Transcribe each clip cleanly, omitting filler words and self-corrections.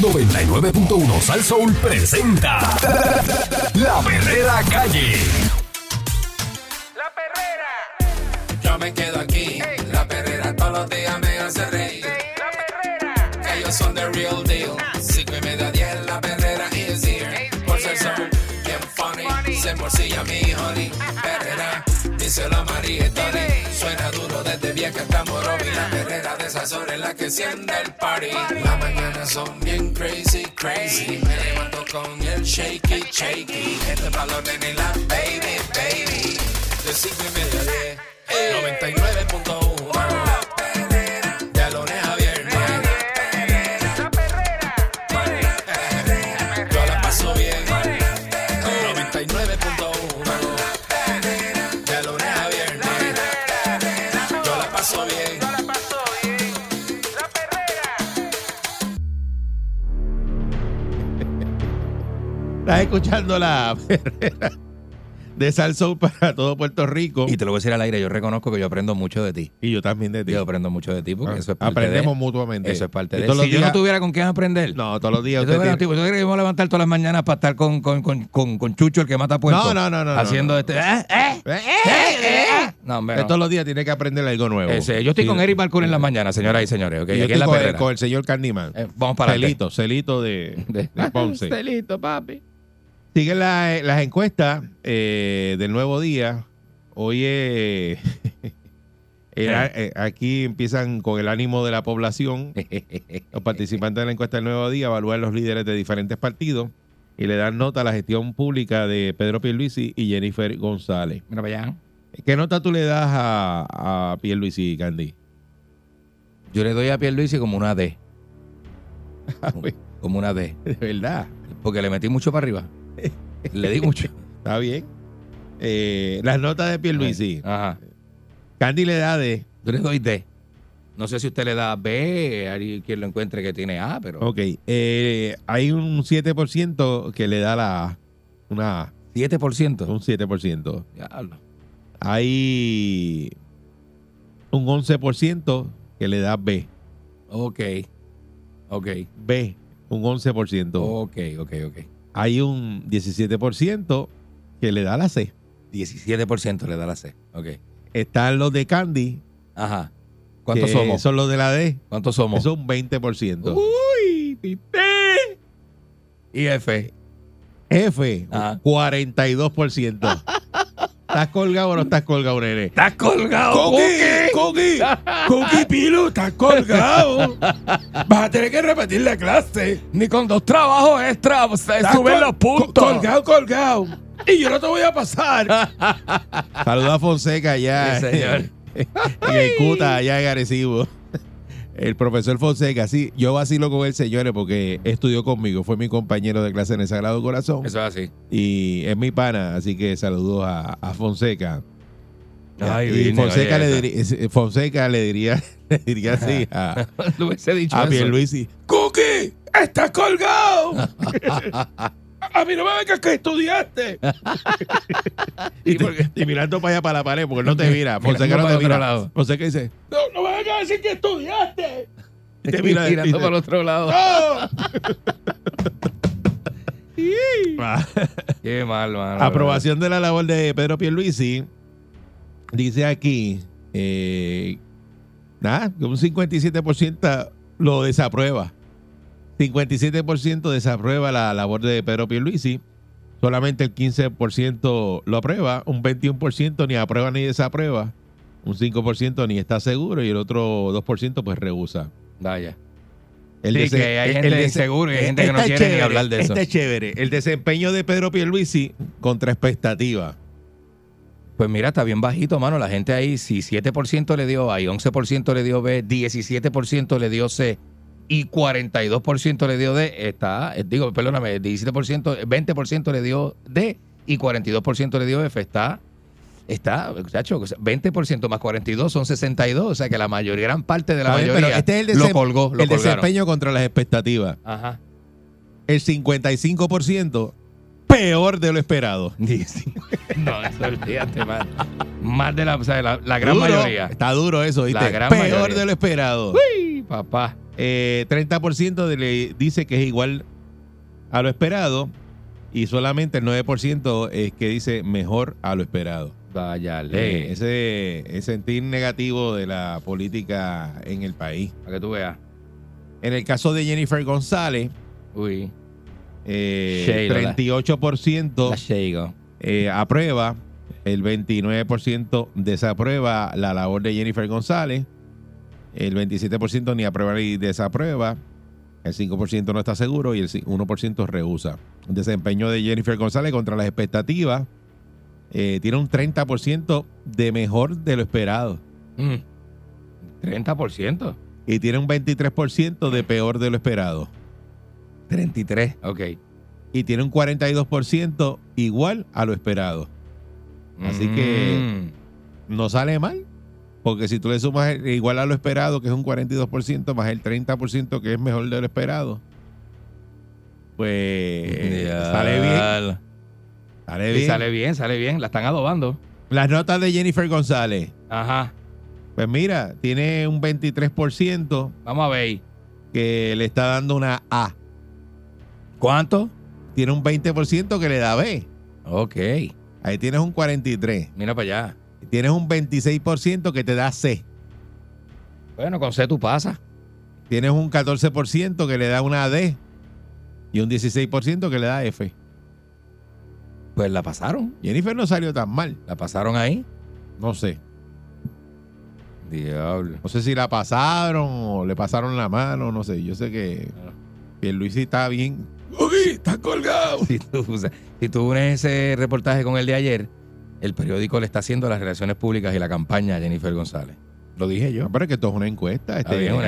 99.1 Salsoul presenta La Perrera Calle. La Perrera. Yo me quedo aquí. Hey. La Perrera todos los días me hace reír. Hey. La Perrera. Ellos son the real deal. 5:30 a 10, La Perrera is here. Hey. Por ser Soul, bien funny. Se morcilla mi honey. Perrera. Díselo a María y Tony. Suena duro desde vieja que estamos Robin. La Perrera de esas horas es la que enciende el party. Las mañanas son bien crazy, crazy. Me levanto con el shaky, shaky. Este es para los nenes y la baby, baby. De 5:30 a 10, 99.1. La Perrera. De lunes a viernes. La Perrera. La Perrera. Yo la paso bien. 99.1. Estás escuchando La Perrera de Salsoul para todo Puerto Rico. Y te lo voy a decir al aire, yo reconozco que yo aprendo mucho de ti. Y yo también de ti. Yo aprendo mucho de ti porque eso es parte de... Aprendemos mutuamente. Eso es parte de... Si yo no tuviera con quién aprender... No, todos los días usted tiene... Yo creo que vamos a levantar todas las mañanas para estar con Chucho, el que mata puerco. No. Haciendo este... No, hombre, no. Todos los días tiene que aprender algo nuevo. Yo estoy con Eric Balcour en las mañanas, señoras y señores. Okay. Y yo estoy con el señor Carniman. Vamos para Celito, Celito de Ponce. Celito, papi. Siguen las encuestas del Nuevo Día. Hoy aquí empiezan con el ánimo de la población. Los participantes de la encuesta del Nuevo Día evalúan los líderes de diferentes partidos y le dan nota a la gestión pública de Pedro Pierluisi y Jennifer González. Mira para allá. ¿Qué nota tú le das a Pierluisi, Candy? Yo le doy a Pierluisi como una D. Como una D. De verdad. Porque le metí mucho para arriba. Le di mucho. Está bien. Las notas de Pierluisi. Ajá. Candy le da D. Yo le doy D. No sé si usted le da B, hay quien lo encuentre que tiene A, pero... Ok. Hay un 7% que le da la A. Una A. ¿7%? Un 7%. Ya hablo. Hay un 11% que le da B. Ok. B, un 11%. Ok. Hay un 17% que le da la C. 17% le da la C, ok. Están los de Candy. Ajá. ¿Cuántos somos? Son los de la D. ¿Cuántos somos? Son un 20%. ¡Uy! ¡Pipé! Y F. Ajá. 42%. ¿Estás colgado o no estás colgado, nene? ¡Estás colgado, Coqui Pilu! ¡Estás colgado! Vas a tener que repetir la clase. Ni con 2 trabajos extra suben los puntos. Colgado. Y yo no te voy a pasar. Saluda a Fonseca allá. Sí, señor. Y el Cuta allá en Arecibo. El profesor Fonseca, sí. Yo vacilo con él, señores, porque estudió conmigo. Fue mi compañero de clase en el Sagrado Corazón. Eso es así. Y es mi pana, así que saludos a Fonseca. Ay, y Fonseca le diría así a... Lo hubiese dicho a Pierluisi. ¡Cookie! ¡Estás colgado! A mí no me vengas que estudiaste. y mirando para allá, para la pared, porque no te mira. Fonseca no te mira. Fonseca dice: No me vengas a decir que estudiaste. Y te mira mirando para el otro lado. ¡No! Qué mal, mano. Aprobación de la labor de Pedro Pierluisi. Dice aquí: que un 57% lo desaprueba. 57% desaprueba la labor de Pedro Pierluisi, solamente el 15% lo aprueba, un 21% ni aprueba ni desaprueba, un 5% ni está seguro y el otro 2% pues rehúsa. Vaya. Que hay gente insegura y hay gente que no quiere ni hablar de eso. Este es chévere. El desempeño de Pedro Pierluisi contra expectativa. Pues mira, está bien bajito, mano. La gente ahí, si 7% le dio A, 11% le dio B, 17% le dio C, y 42% le dio D, 20% le dio D y 42% le dio F, muchachos, 20% más 42 son 62, o sea que la mayoría, gran parte de la mayoría, pero este es lo colgó. Lo el colgaron. Desempeño contra las expectativas. Ajá. El 55%, peor de lo esperado. No, eso olvídate, man. Más de la gran mayoría. Está duro eso, ¿viste? Peor mayoría de lo esperado. Uy, papá. 30% le dice que es igual a lo esperado y solamente el 9% es que dice mejor a lo esperado. Vaya ley. Ese sentir negativo de la política en el país. Para que tú veas. En el caso de Jennifer González, uy, 38% aprueba, el 29% desaprueba la labor de Jennifer González, el 27% ni aprueba ni desaprueba, el 5% no está seguro y el 1% rehúsa. El desempeño de Jennifer González contra las expectativas tiene un 30% de mejor de lo esperado. ¿30%? Y tiene un 23% de peor de lo esperado. 33. Ok. Y tiene un 42% igual a lo esperado. Así que no sale mal. Porque si tú le sumas igual a lo esperado, que es un 42%, más el 30% que es mejor de lo esperado, pues ya, sale bien. Sale bien. Sale bien. La están adobando. Las notas de Jennifer González. Ajá. Pues mira, tiene un 23%. Vamos a ver. Que le está dando una A. ¿Cuánto? Tiene un 20% que le da B. Ok. Ahí tienes un 43%. Mira para allá. Tienes un 26% que te da C. Bueno, con C tú pasas. Tienes un 14% que le da una D y un 16% que le da F. Pues la pasaron. Jennifer no salió tan mal. ¿La pasaron ahí? No sé. Diablo. No sé si la pasaron o le pasaron la mano, no sé. Yo sé que Pierluisi está bien. ¡Uy, está colgado! Si tú unes ese reportaje con el de ayer, el periódico le está haciendo las relaciones públicas y la campaña a Jennifer González. Lo dije yo. No, pero es que esto es una encuesta. Pero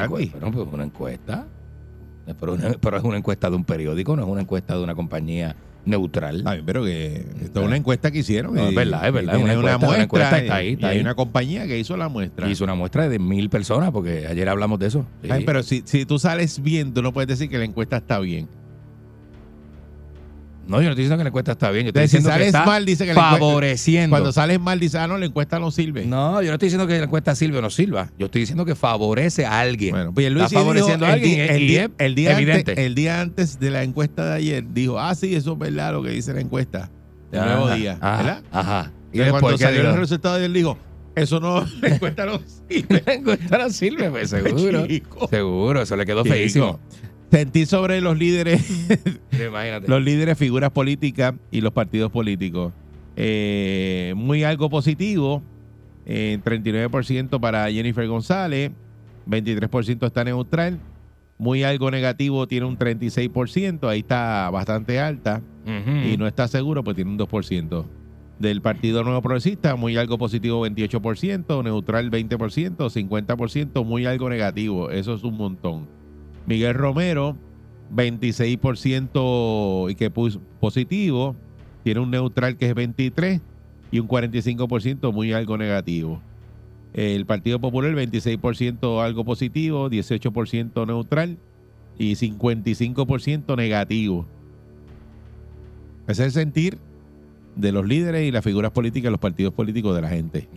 es una encuesta de un periódico, no es una encuesta de una compañía neutral. Ay, pero que esto es una encuesta que hicieron. No, es verdad. Es una encuesta está ahí. Está y ahí. Hay una compañía que hizo la muestra. Hizo una muestra de 1,000 personas, porque ayer hablamos de eso. Sí. Ay, pero si tú sales bien, tú no puedes decir que la encuesta está bien. No, yo no estoy diciendo que la encuesta está bien. Yo estoy diciendo que está mal, dice que favoreciendo. Cuando sales mal, dice, ah, no, la encuesta no sirve. No, yo no estoy diciendo que la encuesta sirve o no sirva. Yo estoy diciendo que favorece a alguien. Bueno, pues está favoreciendo a alguien. El día antes de la encuesta de ayer, dijo, ah, sí, eso es verdad lo que dice la encuesta. Nuevo Día, ¿verdad? Ajá. Y cuando salió el resultado de él, dijo, eso no, la encuesta no sirve. La encuesta no sirve, pues, seguro. Chico. Seguro, eso le quedó feísimo. Sentir sobre los líderes, imagínate. Los líderes, figuras políticas y los partidos políticos. Muy algo positivo, 39% para Jennifer González, 23% está neutral. Muy algo negativo tiene un 36%, ahí está bastante alta. Y no está seguro, pues tiene un 2%. Del Partido Nuevo Progresista, muy algo positivo 28%, neutral 20%, 50%, muy algo negativo. Eso es un montón. Miguel Romero, 26% y que positivo, tiene un neutral que es 23% y un 45% muy algo negativo. El Partido Popular, 26% algo positivo, 18% neutral y 55% negativo. Ese es el sentir de los líderes y las figuras políticas, los partidos políticos, de la gente,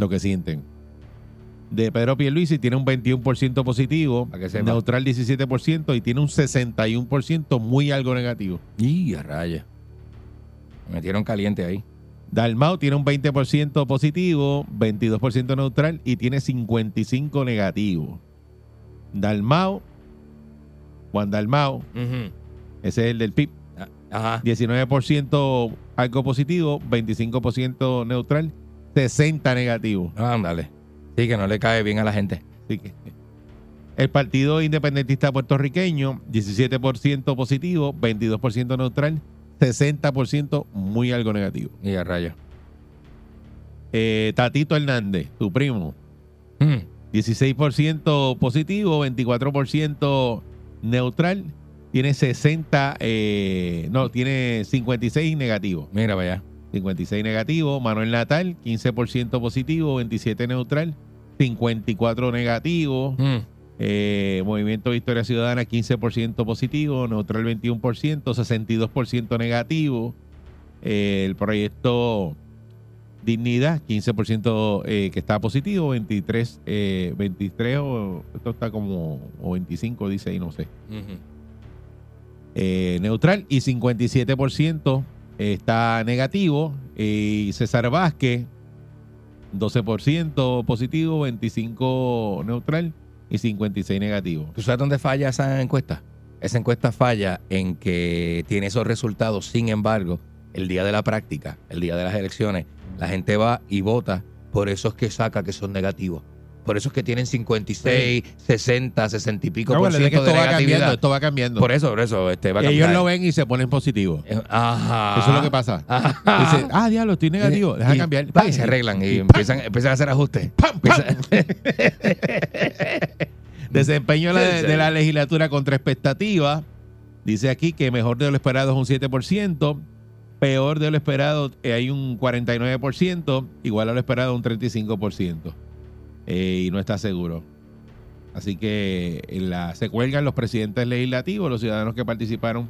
lo que sienten. De Pedro Pierluisi tiene un 21% positivo, neutral 17% y tiene un 61% muy algo negativo. ¡Y a raya! Me metieron caliente ahí. Dalmau tiene un 20% positivo, 22% neutral y tiene 55% negativo. Juan Dalmau, ese es el del PIB. Ajá. 19% algo positivo, 25% neutral, 60% negativo. Ándale. Sí, que no le cae bien a la gente. Sí. El Partido Independentista Puertorriqueño, 17% positivo, 22% neutral, 60% muy algo negativo. Y a rayos. Tatito Hernández, tu primo, 16% positivo, 24% neutral, tiene 56% negativo. Mira para allá. 56% negativo. Manuel Natal, 15% positivo, 27% neutral, 54% negativo. Movimiento Victoria Ciudadana, 15% positivo, neutral 21%, 62% negativo. El proyecto Dignidad, 15% que está positivo, 23 o esto está como o 25, dice ahí, no sé. Uh-huh. Neutral, y 57% está negativo. Y César Vázquez, 12% positivo, 25 neutral y 56 negativo. ¿Tú sabes dónde falla esa encuesta? Esa encuesta falla en que tiene esos resultados, sin embargo, el día de la práctica, el día de las elecciones, la gente va y vota por esos que saca que son negativos. Por esos que tienen 56, sí, 60, 60 y pico no, por ciento que esto de negatividad. Esto va cambiando. Por eso, va a cambiar. Ellos lo ven y se ponen positivos. Ajá. Eso es lo que pasa. Ajá. Dicen, diablo, estoy negativo. Deja cambiar. Y se arreglan y empiezan a hacer ajustes. Desempeño de la legislatura contra expectativa. Dice aquí que mejor de lo esperado es un 7%. Peor de lo esperado hay un 49%. Igual a lo esperado un 35%. Y no está seguro. Así que se cuelgan los presidentes legislativos. Los ciudadanos que participaron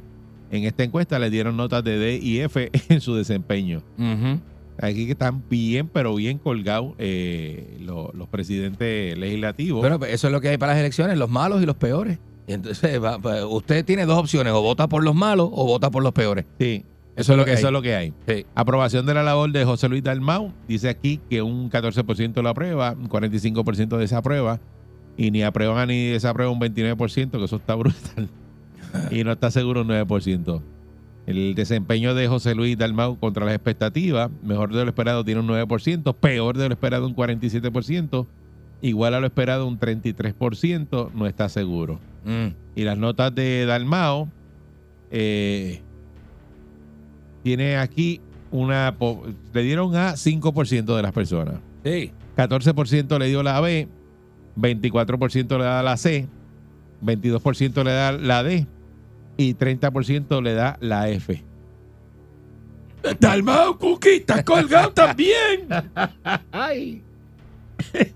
en esta encuesta le dieron notas de D y F en su desempeño. Uh-huh. Aquí que están bien, pero bien colgados los presidentes legislativos. Bueno, eso es lo que hay para las elecciones, los malos y los peores. Y entonces usted tiene dos opciones, o vota por los malos o vota por los peores. Sí. Eso es lo que hay. Sí. Aprobación de la labor de José Luis Dalmau. Dice aquí que un 14% lo aprueba, un 45% desaprueba, y ni aprueban ni desaprueban un 29%, que eso está brutal. Y no está seguro un 9%. El desempeño de José Luis Dalmau contra las expectativas, mejor de lo esperado tiene un 9%, peor de lo esperado un 47%, igual a lo esperado un 33%, no está seguro. Mm. Y las notas de Dalmau... tiene aquí le dieron a 5% de las personas. Sí. 14% le dio la B, 24% le da la C, 22% le da la D y 30% le da la F. Dalmau, Cuqui, estás colgado también. Ay. Pues,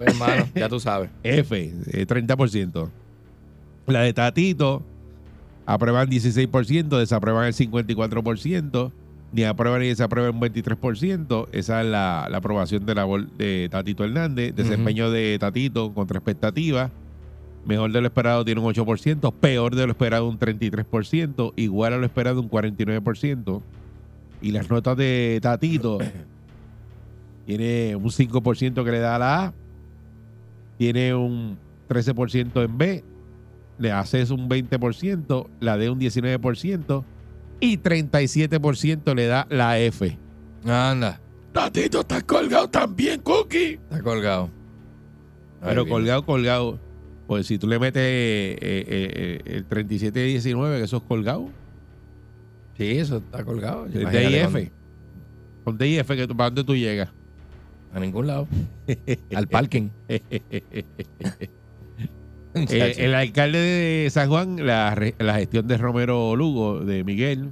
hermano, ya tú sabes. F, 30%. La de Tatito. Aprueban 16%, desaprueban el 54%, ni aprueban ni desaprueban un 23%. Esa es la aprobación de la de Tatito Hernández. Desempeño de Tatito contra expectativa. Mejor de lo esperado tiene un 8%, peor de lo esperado un 33%, igual a lo esperado un 49%. Y las notas de Tatito tiene un 5% que le da a la A, tiene un 13% en B, le haces un 20%, la D un 19% y 37% le da la F. Anda. Tatito, estás colgado también, Cookie. Está colgado. Pero bien. Colgado. Pues si tú le metes el 37 y 19, que eso es colgado. Sí, eso está colgado. El D y F. Con D y F, ¿para dónde tú llegas? A ningún lado. Al parking. El alcalde de San Juan, la gestión de Romero Lugo, de Miguel,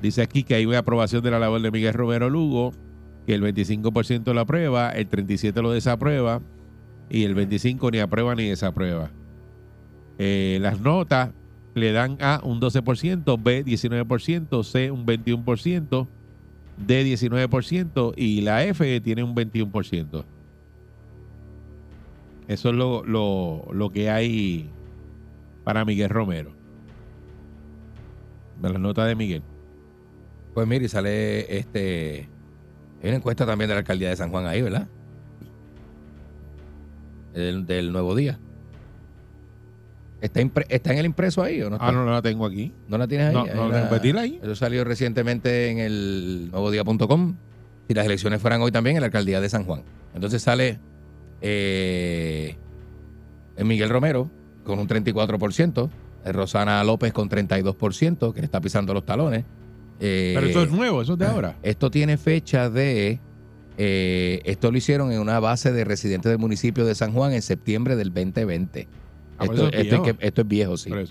dice aquí que hay una aprobación de la labor de Miguel Romero Lugo, que el 25% lo aprueba, el 37% lo desaprueba y el 25% ni aprueba ni desaprueba. Las notas le dan A un 12%, B 19%, C un 21%, D 19% y la F tiene un 21%. Eso es lo que hay para Miguel Romero. Las notas de Miguel. Pues mire, sale hay una encuesta también de la alcaldía de San Juan ahí, ¿verdad? Del Nuevo Día. ¿Está en el impreso ahí o no está? No la tengo aquí. ¿No la tienes ahí? No, ahí. Eso salió recientemente en el nuevodía.com. Si las elecciones fueran hoy también, en la alcaldía de San Juan. Entonces sale... Miguel Romero con un 34%, Rosana López con 32%, que le está pisando los talones. Pero esto es nuevo, eso es de ahora. Esto tiene fecha de... esto lo hicieron en una base de residentes del municipio de San Juan en septiembre del 2020. Esto es viejo, sí. Es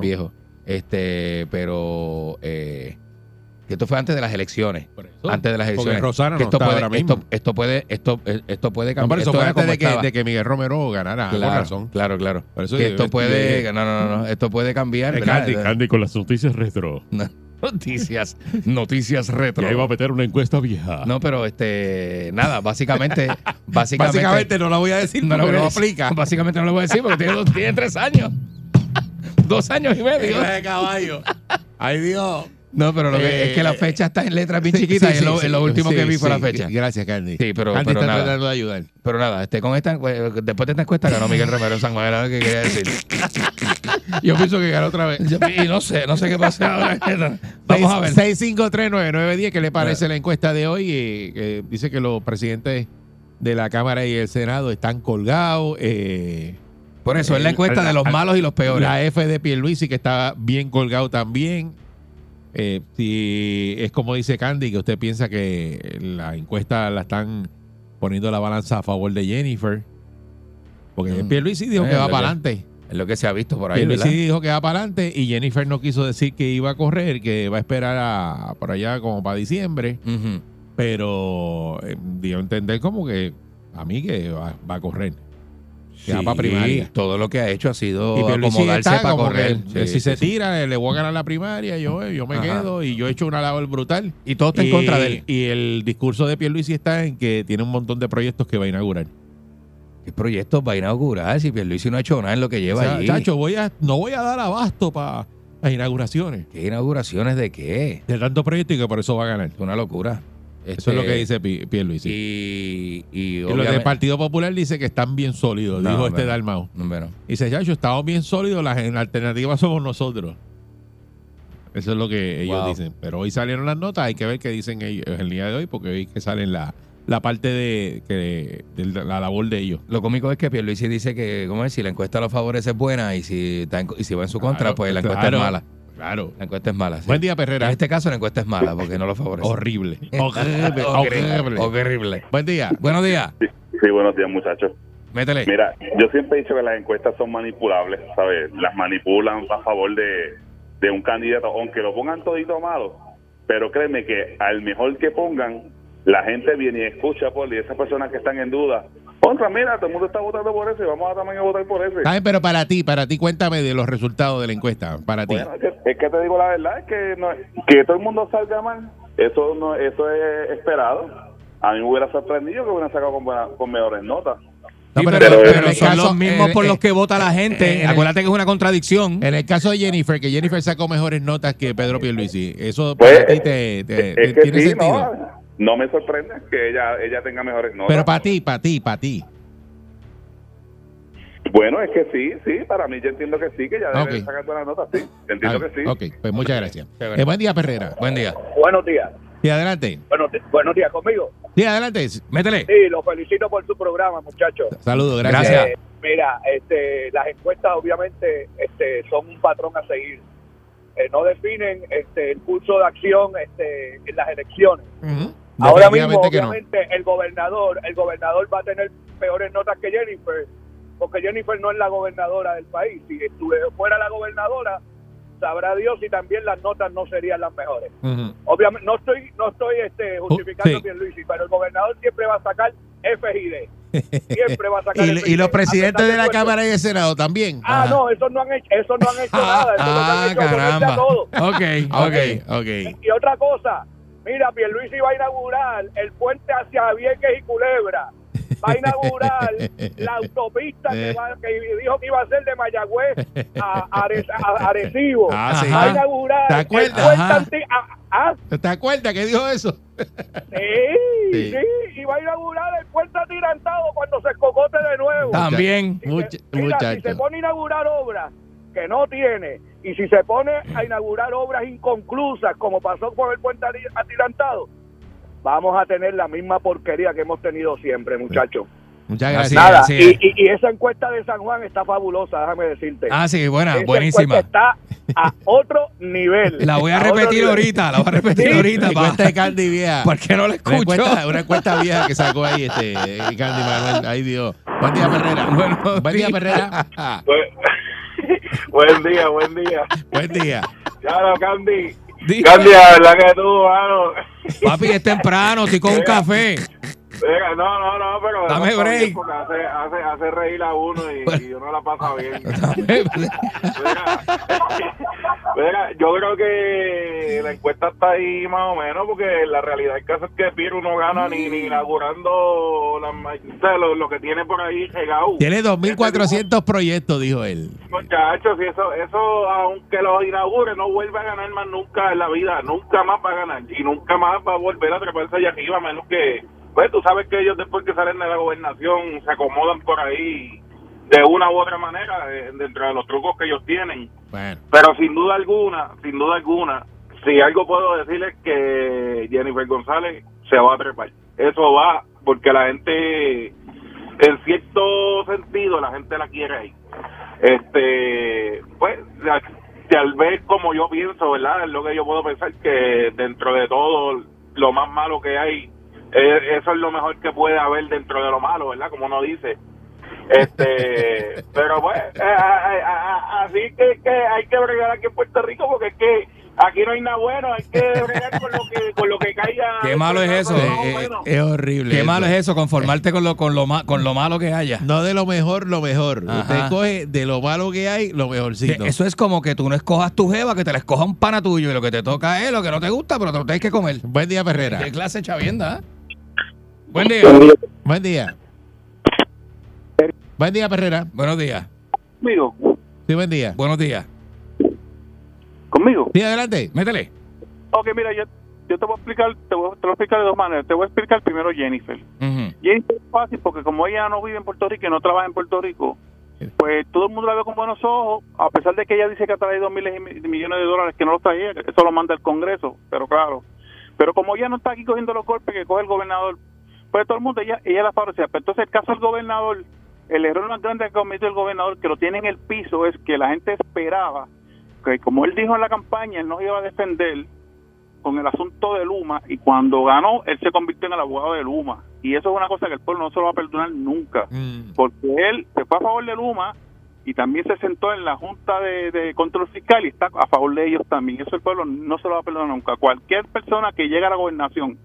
viejo. Pero... esto fue antes de las elecciones. Rosana esto puede cambiar. No, pero eso fue antes de que Miguel Romero ganara. Claro. Esto puede cambiar. Candy con las noticias retro. No. Noticias retro. Ya iba a meter una encuesta vieja. No, pero nada, básicamente no la voy a decir, no lo aplica. Básicamente no lo voy a decir porque tiene 3 años. 2 años y medio. De caballo. Ay, Dios. No, pero lo que es que la fecha está en letras bien chiquitas, y lo último que vi fue la fecha. Gracias, Candy. Sí, pero nada. Tratando de ayudar. Pero nada, con esta, después de esta encuesta ganó Miguel Romero en San Juan, era lo que quería decir. Yo pienso que ganó otra vez. Y no sé qué pasa ahora. Vamos a ver. 6539910, ¿qué le parece la encuesta de hoy? Dice que los presidentes de la Cámara y el Senado están colgados. Por eso, es la encuesta de los malos y los peores. La F de Pierluisi, que está bien colgado también. Si es como dice Candy, que usted piensa que la encuesta la están poniendo la balanza a favor de Jennifer, porque Pierluisi dijo que va para adelante. Es lo que se ha visto por ahí. Pierluisi dijo que va para adelante y Jennifer no quiso decir que iba a correr, que va a esperar por allá como para diciembre, pero dio a entender como que a mí que va a correr. Sí, va para primaria. Todo lo que ha hecho ha sido acomodarse para correr. Que, sí, si se tira, le voy a ganar la primaria, yo me quedo y yo he hecho una labor brutal. Y todo está en contra de él. Y el discurso de Pierluisi está en que tiene un montón de proyectos que va a inaugurar. ¿Qué proyectos va a inaugurar si Pierluisi no ha hecho nada en lo que lleva allí? Chacho, no voy a dar abasto para las inauguraciones. ¿Qué inauguraciones de qué? De tanto proyecto y que por eso va a ganar. Una locura. Eso es lo que dice Pierluisi. Y los del Partido Popular dice que están bien sólidos, dijo Dalmau. No. Dice, chacho, estamos bien sólidos, la alternativa somos nosotros. Eso es lo que ellos dicen. Pero hoy salieron las notas, hay que ver qué dicen ellos el día de hoy, porque hoy que salen la parte de la labor de ellos. Lo cómico es que Pierluisi dice que, ¿cómo es? Si la encuesta lo favorece es buena y si va en su contra, pues la encuesta es mala. Claro. La encuesta es mala. Sí. Buen día, Perrera. En este caso la encuesta es mala porque no lo favorece. Horrible. Buen día. Buenos días. Sí, buenos días, muchachos. Métele. Mira, yo siempre he dicho que las encuestas son manipulables, ¿sabes? Las manipulan a favor de un candidato, aunque lo pongan todito malo. Pero créeme que al mejor que pongan, la gente viene y escucha por y esas personas que están en duda. Contra, mira, todo el mundo está votando por eso y vamos a también a votar por eso. Ay, pero para ti, cuéntame de los resultados de la encuesta, para ti. Bueno, es que te digo la verdad, es que, no, que todo el mundo salga mal, eso es esperado. A mí me hubiera sorprendido que hubieran sacado con mejores notas. Sí, pero son los mismos por los que vota la gente. Acuérdate que es una contradicción. En el caso de Jennifer, que Jennifer sacó mejores notas que Pedro Pierluisi, eso pues, para ti te tiene sentido. No me sorprende que ella tenga mejores notas. Pero para ti. Bueno, es que sí, para mí yo entiendo que sí, que ella debe sacar buenas notas, sí. Entiendo que sí. Ok, pues muchas gracias. Buen día, Perrera. Buen día. Buenos días. Sí, adelante. Buenos días, ¿conmigo? Sí, adelante, métele. Sí, los felicito por su programa, muchachos. Saludos, gracias. Mira, las encuestas obviamente son un patrón a seguir. No definen el curso de acción en las elecciones. Ahora mismo, obviamente, no. el gobernador va a tener peores notas que Jennifer, porque Jennifer no es la gobernadora del país. Si fuera la gobernadora, sabrá Dios si también las notas no serían las mejores. Obviamente, no estoy justificando a Pierluisi, pero el gobernador siempre va a sacar F y D. Siempre va a sacar y los presidentes de la Cámara y el Senado también. No, esos no han hecho nada. Caramba. Todo. Okay. Y otra cosa. Mira, Pierluisi va a inaugurar el puente hacia Vieques y Culebra. Va a inaugurar la autopista que dijo que iba a ser de Mayagüez a Arecibo. Sí. Va a inaugurar el puente ¿Te acuerdas que dijo eso? Sí, y va a inaugurar el puente atirantado cuando se escocote de nuevo. También, muchachos. Si se pone a inaugurar obras que no tiene, y si se pone a inaugurar obras inconclusas, como pasó por el puente atirantado, vamos a tener la misma porquería que hemos tenido siempre, muchachos. Muchas gracias. Nada, y esa encuesta de San Juan está fabulosa, déjame decirte. Sí, buenísima. Está a otro nivel. La voy a repetir ahorita. Encuesta de Candy vieja. ¿Por qué no la escucho? Una encuesta vieja que sacó ahí Candy Manuel. Ay, Dios. Buen día, Perrera. Buen día, Perrera. Buen día. Buen día. Claro, Candy. Candy, la verdad que tú, mano. Papi, es temprano, estoy con un café. No, pero... Dame break. Porque hace reír a uno y uno la pasa bien. Yo creo que la encuesta está ahí más o menos, porque la realidad del caso es que Piru no gana ni inaugurando lo que tiene por ahí llegado. Tiene 2.400 proyectos, dijo él. Muchachos, y eso, aunque los inaugure, no vuelve a ganar más nunca en la vida. Nunca más va a ganar y nunca más va a volver a treparse allá arriba, menos que... Pues tú sabes que ellos después que salen de la gobernación se acomodan por ahí de una u otra manera dentro de los trucos que ellos tienen. Bueno. Pero sin duda alguna, si algo puedo decirles que Jennifer González se va a trepar. Eso va, porque la gente, en cierto sentido, la gente la quiere ahí. Pues tal vez como yo pienso, ¿verdad? Es lo que yo puedo pensar, que dentro de todo lo más malo que hay, eso es lo mejor que puede haber dentro de lo malo, ¿verdad? Como uno dice. Pero pues, así que hay que bregar aquí en Puerto Rico, porque es que aquí no hay nada bueno, hay que bregar con lo que caiga. Qué malo es eso, es horrible. Qué malo es eso, conformarte con lo malo que haya. No de lo mejor. Ajá. Usted coge de lo malo que hay, lo mejorcito. Eso es como que tú no escojas tu jeva, que te la escoja un pana tuyo, y lo que te toca es lo que no te gusta, pero te lo tienes que comer. Buen día, Perrera. Qué clase chavienda, ¿eh? Buen día. Buen día, Perrera. Buenos días. ¿Conmigo? Sí, buen día. Buenos días. ¿Conmigo? Sí, adelante, métele. Ok, mira, yo te voy a explicar de dos maneras. Te voy a explicar primero Jennifer. Uh-huh. Jennifer es fácil porque como ella no vive en Puerto Rico y no trabaja en Puerto Rico, pues todo el mundo la ve con buenos ojos, a pesar de que ella dice que ha traído miles de millones de dólares, que no lo traía, eso lo manda el Congreso, pero claro. Pero como ella no está aquí cogiendo los golpes que coge el gobernador, pues todo el mundo, ella la favorecía. Pero entonces el caso del gobernador... El error más grande que cometió el gobernador, que lo tiene en el piso, es que la gente esperaba que, como él dijo en la campaña, él nos iba a defender con el asunto de Luma, y cuando ganó, él se convirtió en el abogado de Luma. Y eso es una cosa que el pueblo no se lo va a perdonar nunca, porque él se fue a favor de Luma y también se sentó en la Junta de Control Fiscal y está a favor de ellos también. Eso el pueblo no se lo va a perdonar nunca. Cualquier persona que llegue a la gobernación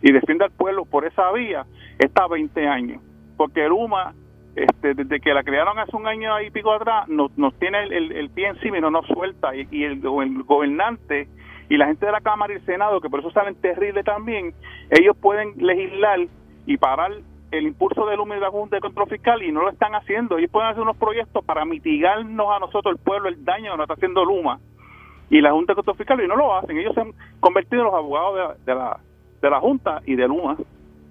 y defienda al pueblo por esa vía, está a 20 años, porque Luma... desde que la crearon hace un año y pico atrás, nos tiene el pie encima y no nos suelta, y el gobernante y la gente de la Cámara y el Senado, que por eso salen terribles también, ellos pueden legislar y parar el impulso del Luma y de la Junta de Control Fiscal, y no lo están haciendo. Ellos pueden hacer unos proyectos para mitigarnos a nosotros, el pueblo, el daño que nos está haciendo Luma y la Junta de Control Fiscal, y no lo hacen. Ellos se han convertido en los abogados de la Junta y de Luma.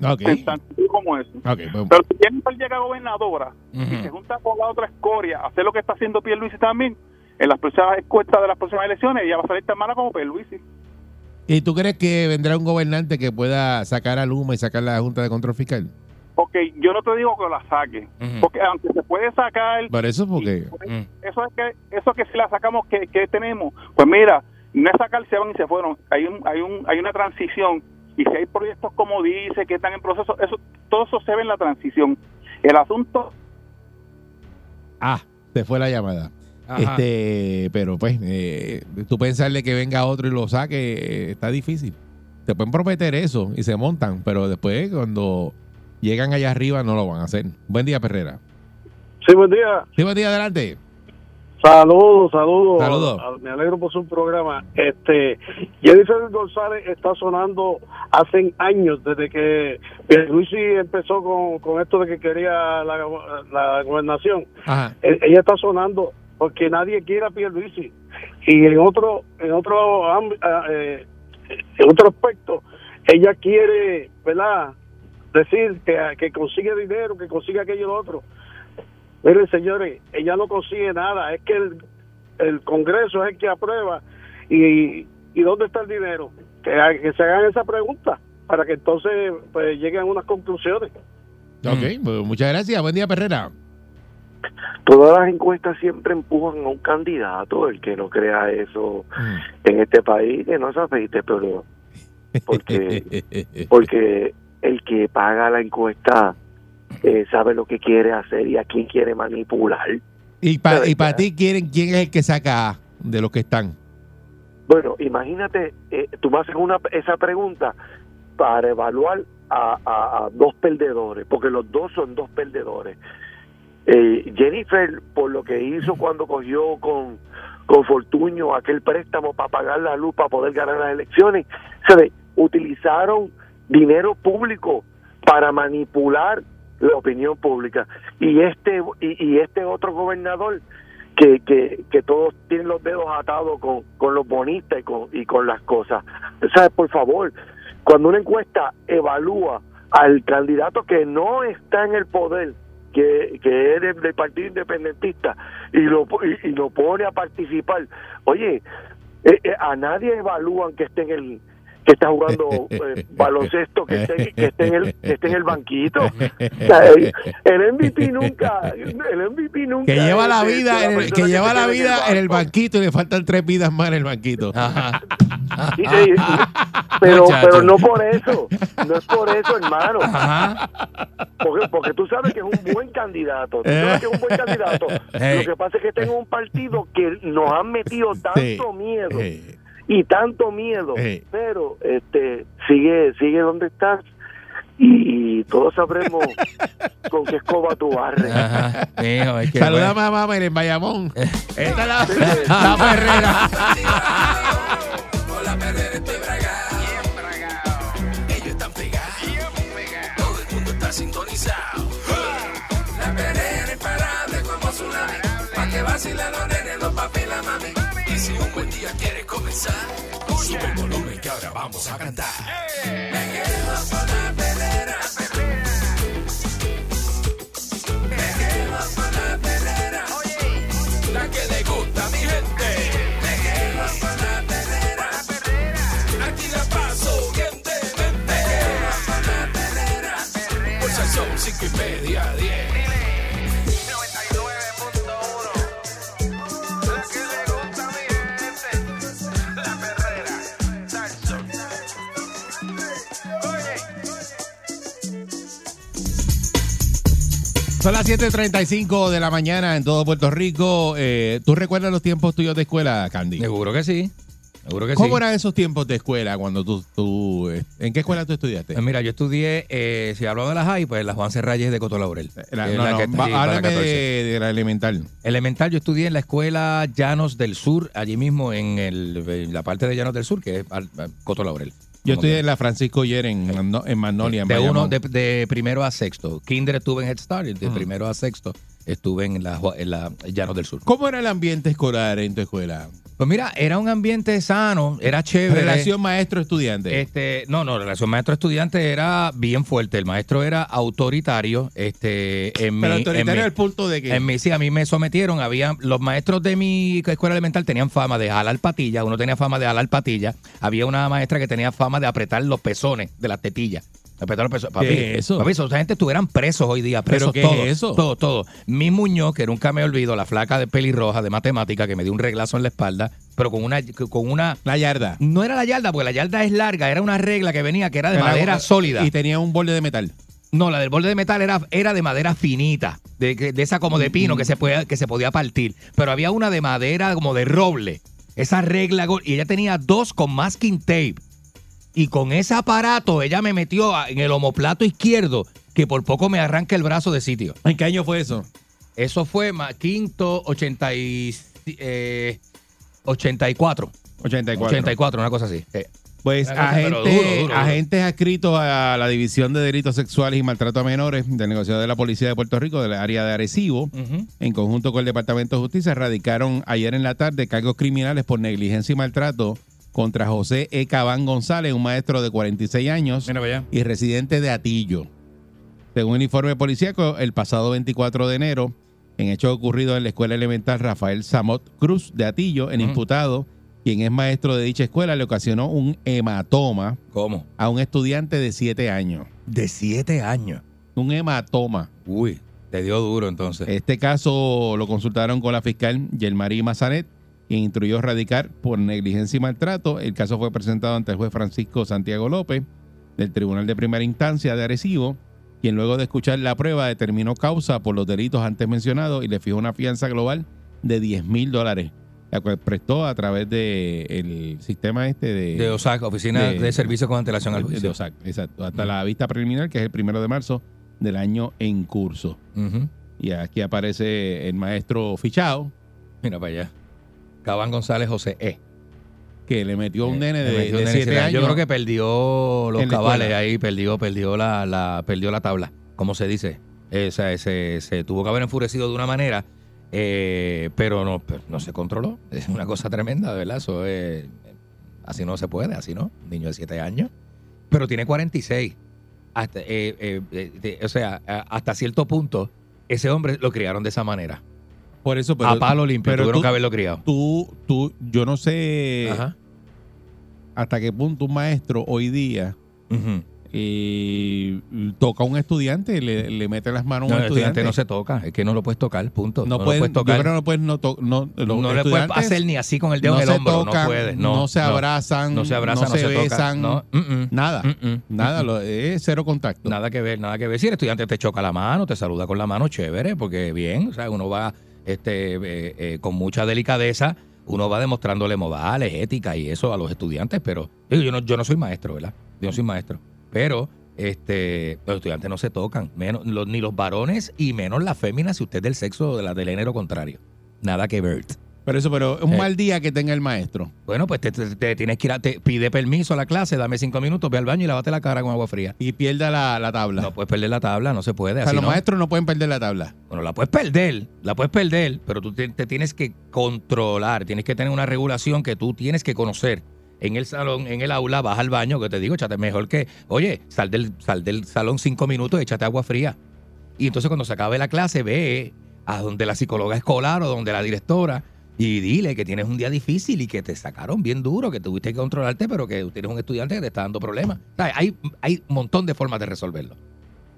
Okay. Como eso. Okay, bueno. Pero si Jennifer llega a gobernadora, uh-huh, y se junta con la otra escoria, hacer lo que está haciendo Pierluisi también, en las próximas encuestas de las próximas elecciones, ella va a salir tan mala como Pierluisi. ¿Y tú crees que vendrá un gobernante que pueda sacar a Luma y sacar la Junta de Control Fiscal? Porque yo no te digo que la saque, uh-huh, porque aunque se puede sacar... Por eso, porque... Eso es que si la sacamos, ¿qué tenemos? Pues mira, no es sacar, se van y se fueron. Hay una transición. Y si hay proyectos, como dice, que están en proceso, todo eso se ve en la transición. El asunto... Ah, se fue la llamada. Ajá. Pero pues, tú pensarle que venga otro y lo saque, está difícil. Te pueden prometer eso y se montan, pero después cuando llegan allá arriba no lo van a hacer. Buen día, Perrera. Sí, buen día. Sí, buen día, adelante. Saludos. Me alegro por su programa. Jennifer González está sonando hace años, desde que Pierluisi empezó con esto de que quería la gobernación. Ajá. Ella está sonando porque nadie quiere a Pierluisi. Y en otro aspecto, ella quiere, ¿verdad?, decir que consigue dinero, que consigue aquello y lo otro. Miren, señores, ella no consigue nada, es que el Congreso es el que aprueba, y ¿dónde está el dinero? Que se hagan esa pregunta para que entonces pues lleguen a unas conclusiones. Ok, pues muchas gracias. Buen día, Perrera. Todas las encuestas siempre empujan a un candidato, el que no crea eso en este país, que no se afeite, pero porque el que paga la encuesta sabe lo que quiere hacer y a quién quiere manipular. Y para ti, ¿quién es el que saca de los que están? Bueno, imagínate, tú me haces esa pregunta para evaluar a dos perdedores, porque los dos son dos perdedores. Jennifer, por lo que hizo cuando cogió con Fortuño aquel préstamo para pagar la luz, para poder ganar las elecciones, ¿sabe? Utilizaron dinero público para manipular la opinión pública. Y este otro gobernador que todos tienen los dedos atados con los bonistas y con las cosas. ¿Sabe? Por favor, cuando una encuesta evalúa al candidato que no está en el poder, que es del Partido Independentista, y lo pone a participar, oye, a nadie evalúan que esté en el que está jugando baloncesto, que esté en el banquito. O sea, el MVP nunca que lleva la vida en el, que lleva la vida en el banquito, y le faltan 3 vidas más en el banquito. Ajá. Pero no por eso, no es por eso, hermano. Ajá. Porque tú sabes que es un buen candidato, Lo que pasa es que tengo un partido que nos han metido tanto miedo. Y tanto miedo, pero sigue donde estás y todos sabremos con qué escoba tú barres. Saluda a mamá en Bayamón. Esta es la Perrera. Con la Perrera estoy bragado. Ellos están pegados. Todo el mundo está sintonizado. La Perrera imparable como tsunami. Pa' que vacilan los nenes, los papi y la mami. Si un buen día quieres comenzar, sube el volumen que ahora vamos a cantar. ¡Eh! Me quedo con la Perrera. Me quedo con la Perrera. Oye, la que le gusta a mi gente. Me quedo con la Perrera. Aquí la paso bien de mente. Me quedo con la Perrera. Pues ya son 5:30, 10. Son las 7:35 de la mañana en todo Puerto Rico. ¿Tú recuerdas los tiempos tuyos de escuela, Candy? Seguro que sí. ¿Cómo eran esos tiempos de escuela cuando tú en qué escuela tú estudiaste? Mira, yo estudié, si hablo de las high, pues la Juan Serralles de Coto Laurel. Háblame de la elemental. Elemental, yo estudié en la escuela Llanos del Sur, allí mismo en la parte de Llanos del Sur, que es Coto Laurel. Yo estudié en la Francisco Yer en Magnolia. De primero a sexto. Kinder estuve en Head Start, de primero a sexto estuve en la Llanos del Sur. ¿Cómo era el ambiente escolar en tu escuela? Pues mira, era un ambiente sano, era chévere. ¿Relación maestro-estudiante? No, relación maestro-estudiante era bien fuerte. El maestro era autoritario. Pero autoritario al punto de que... Sí, a mí me sometieron. Los maestros de mi escuela elemental tenían fama de jalar patillas. Uno tenía fama de jalar patillas. Había una maestra que tenía fama de apretar los pezones de las tetillas. Papi, esa gente estuvieran presos hoy día, presos. ¿Pero qué todos, es eso? Todo. Mi Muñoz, que nunca me olvido, la flaca de pelirroja de matemática que me dio un reglazo en la espalda, pero con una la yarda. No era la yarda, porque la yarda es larga, era una regla que venía que era de madera sólida. Y tenía un borde de metal. No, la del borde de metal era de madera finita, de esa como de pino que se podía partir, pero había una de madera como de roble. Esa regla, y ella tenía 2 con masking tape. Y con ese aparato ella me metió en el omoplato izquierdo, que por poco me arranca el brazo de sitio. ¿En qué año fue eso? Eso fue quinto, 84, una cosa así. Pues agentes adscritos a la División de Delitos Sexuales y Maltrato a Menores del Negociado de la Policía de Puerto Rico del área de Arecibo, en conjunto con el Departamento de Justicia, erradicaron ayer en la tarde cargos criminales por negligencia y maltrato contra José E. Cabán González, un maestro de 46 años y residente de Atillo. Según un informe policíaco, el pasado 24 de enero, en hechos ocurridos en la escuela elemental Rafael Samot Cruz de Atillo, el imputado, quien es maestro de dicha escuela, le ocasionó un hematoma a un estudiante de 7 años. ¿De 7 años? Un hematoma. Uy, te dio duro entonces. Este caso lo consultaron con la fiscal Yelmarí Massanet, quien instruyó erradicar por negligencia y maltrato. El caso fue presentado ante el juez Francisco Santiago López del Tribunal de Primera Instancia de Arecibo, quien luego de escuchar la prueba determinó causa por los delitos antes mencionados y le fijó una fianza global de $10,000. la cual prestó a través del sistema de OSAC, Oficina de Servicios con Antelación al Juicio. De OSAC, exacto. Hasta la vista preliminar, que es el 1 de marzo del año en curso. Y aquí aparece el maestro fichado. Mira para allá. Cabán González José E. Que le metió un nene de 7 años. Yo creo que perdió los cabales ahí, perdió la tabla, como se dice. Se tuvo que haber enfurecido de una manera, pero no se controló. Es una cosa tremenda, ¿verdad? Eso es, así no se puede, así no. Niño de 7 años. Pero tiene 46. Hasta cierto punto, ese hombre lo criaron de esa manera. Por eso, pero, a palo limpio, pero tuvieron que haberlo criado. Yo no sé hasta qué punto un maestro hoy día toca a un estudiante, le mete las manos a un estudiante. El estudiante no se toca, es que no lo puedes tocar, punto. No le puedes hacer ni así con el dedo en el hombro, tocan, no puedes. No se abrazan, no se besan, nada, cero contacto. Nada que ver. Si el estudiante te choca la mano, te saluda con la mano, chévere, porque bien, o sea, uno va con mucha delicadeza, uno va demostrándole modales, ética y eso a los estudiantes, pero yo no soy maestro, ¿verdad? Yo no soy maestro. Pero los estudiantes no se tocan, menos, ni los varones y menos las féminas, si usted es del sexo del género contrario. Nada que ver. Pero un mal día que tenga el maestro. Bueno, pues te tienes que ir, te pide permiso a la clase, dame 5 minutos, ve al baño y lávate la cara con agua fría. Y pierda la tabla. No puedes perder la tabla, no se puede. O sea, los maestros no pueden perder la tabla. Bueno, la puedes perder, pero tú te tienes que controlar, tienes que tener una regulación que tú tienes que conocer. En el salón, en el aula, vas al baño, que te digo, échate mejor que... Oye, sal del salón 5 minutos, échate agua fría. Y entonces cuando se acabe la clase, ve a donde la psicóloga escolar o donde la directora y dile que tienes un día difícil y que te sacaron bien duro, que tuviste que controlarte, pero que tienes un estudiante que te está dando problemas. O sea, hay un montón de formas de resolverlo.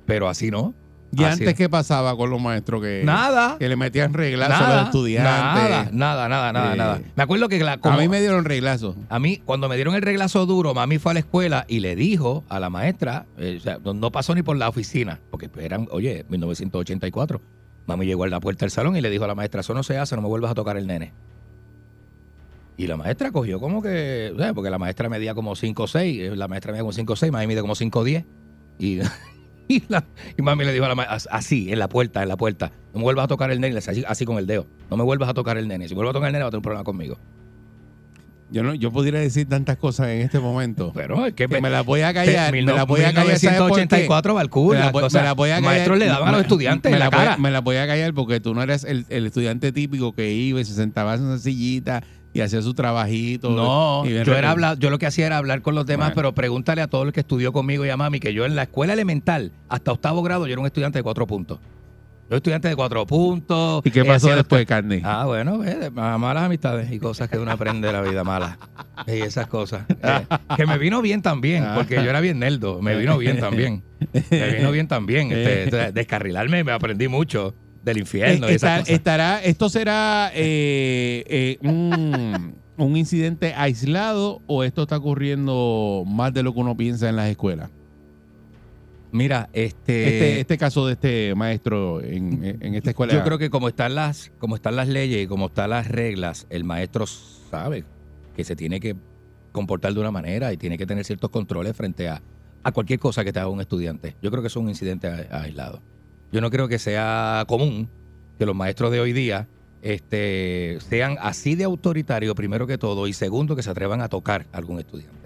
Pero así no. ¿Y antes qué pasaba con los maestros que le metían reglazos a los estudiantes? Nada. Me acuerdo que a mí me dieron reglazo. A mí, cuando me dieron el reglazo duro, mami fue a la escuela y le dijo a la maestra, no pasó ni por la oficina, porque eran, 1984. Mami llegó a la puerta del salón y le dijo a la maestra, eso no se hace, no me vuelvas a tocar el nene. Y la maestra cogió como que, porque la maestra medía como 5 o 6, la maestra medía como 5 o 6, mami mide como 5 o 10, y mami le dijo a la maestra, así, en la puerta, no me vuelvas a tocar el nene, así con el dedo, no me vuelvas a tocar el nene, si vuelvo a tocar el nene va a tener un problema conmigo. Yo pudiera decir tantas cosas en este momento, pero es que me las voy a callar. Me las voy a callar. 1984, Valcura, me las voy a callar. Maestros le daban a los estudiantes la cara. Me las voy a callar porque tú no eres el estudiante típico que iba y se sentaba en una sillita y hacía su trabajito. No, yo lo que hacía era hablar con los demás, bueno. Pero pregúntale a todo el que estudió conmigo y a mami que yo en la escuela elemental, hasta 8º grado, yo era un estudiante de 4 puntos. Los estudiantes de 4 puntos. ¿Y qué pasó después, Carne? Malas amistades y cosas que uno aprende de la vida mala. Y esas cosas. Que me vino bien también, porque yo era bien nerdo. Me vino bien también. Descarrilarme, me aprendí mucho del infierno. ¿Esto será un incidente aislado o esto está ocurriendo más de lo que uno piensa en las escuelas? Mira, este caso de este maestro en esta escuela. Yo creo que como están las leyes y como están las reglas, el maestro sabe que se tiene que comportar de una manera y tiene que tener ciertos controles frente a cualquier cosa que te haga un estudiante. Yo creo que es un incidente aislado. Yo no creo que sea común que los maestros de hoy día sean así de autoritarios, primero que todo, y segundo, que se atrevan a tocar a algún estudiante.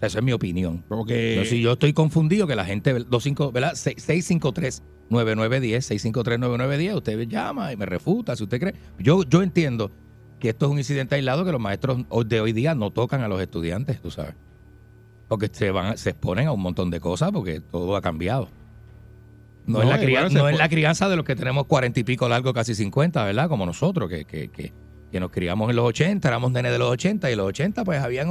Esa es mi opinión. Porque si yo estoy confundido que la gente 653-9910, 653-9910, usted llama y me refuta si usted cree. Yo entiendo que esto es un incidente aislado, que los maestros de hoy día no tocan a los estudiantes, tú sabes. Porque se exponen a un montón de cosas porque todo ha cambiado. No es la crianza de los que tenemos 40 y pico largo, casi 50, ¿verdad? Como nosotros, que nos criamos en los 80, éramos nenes de los 80 y los 80 pues habían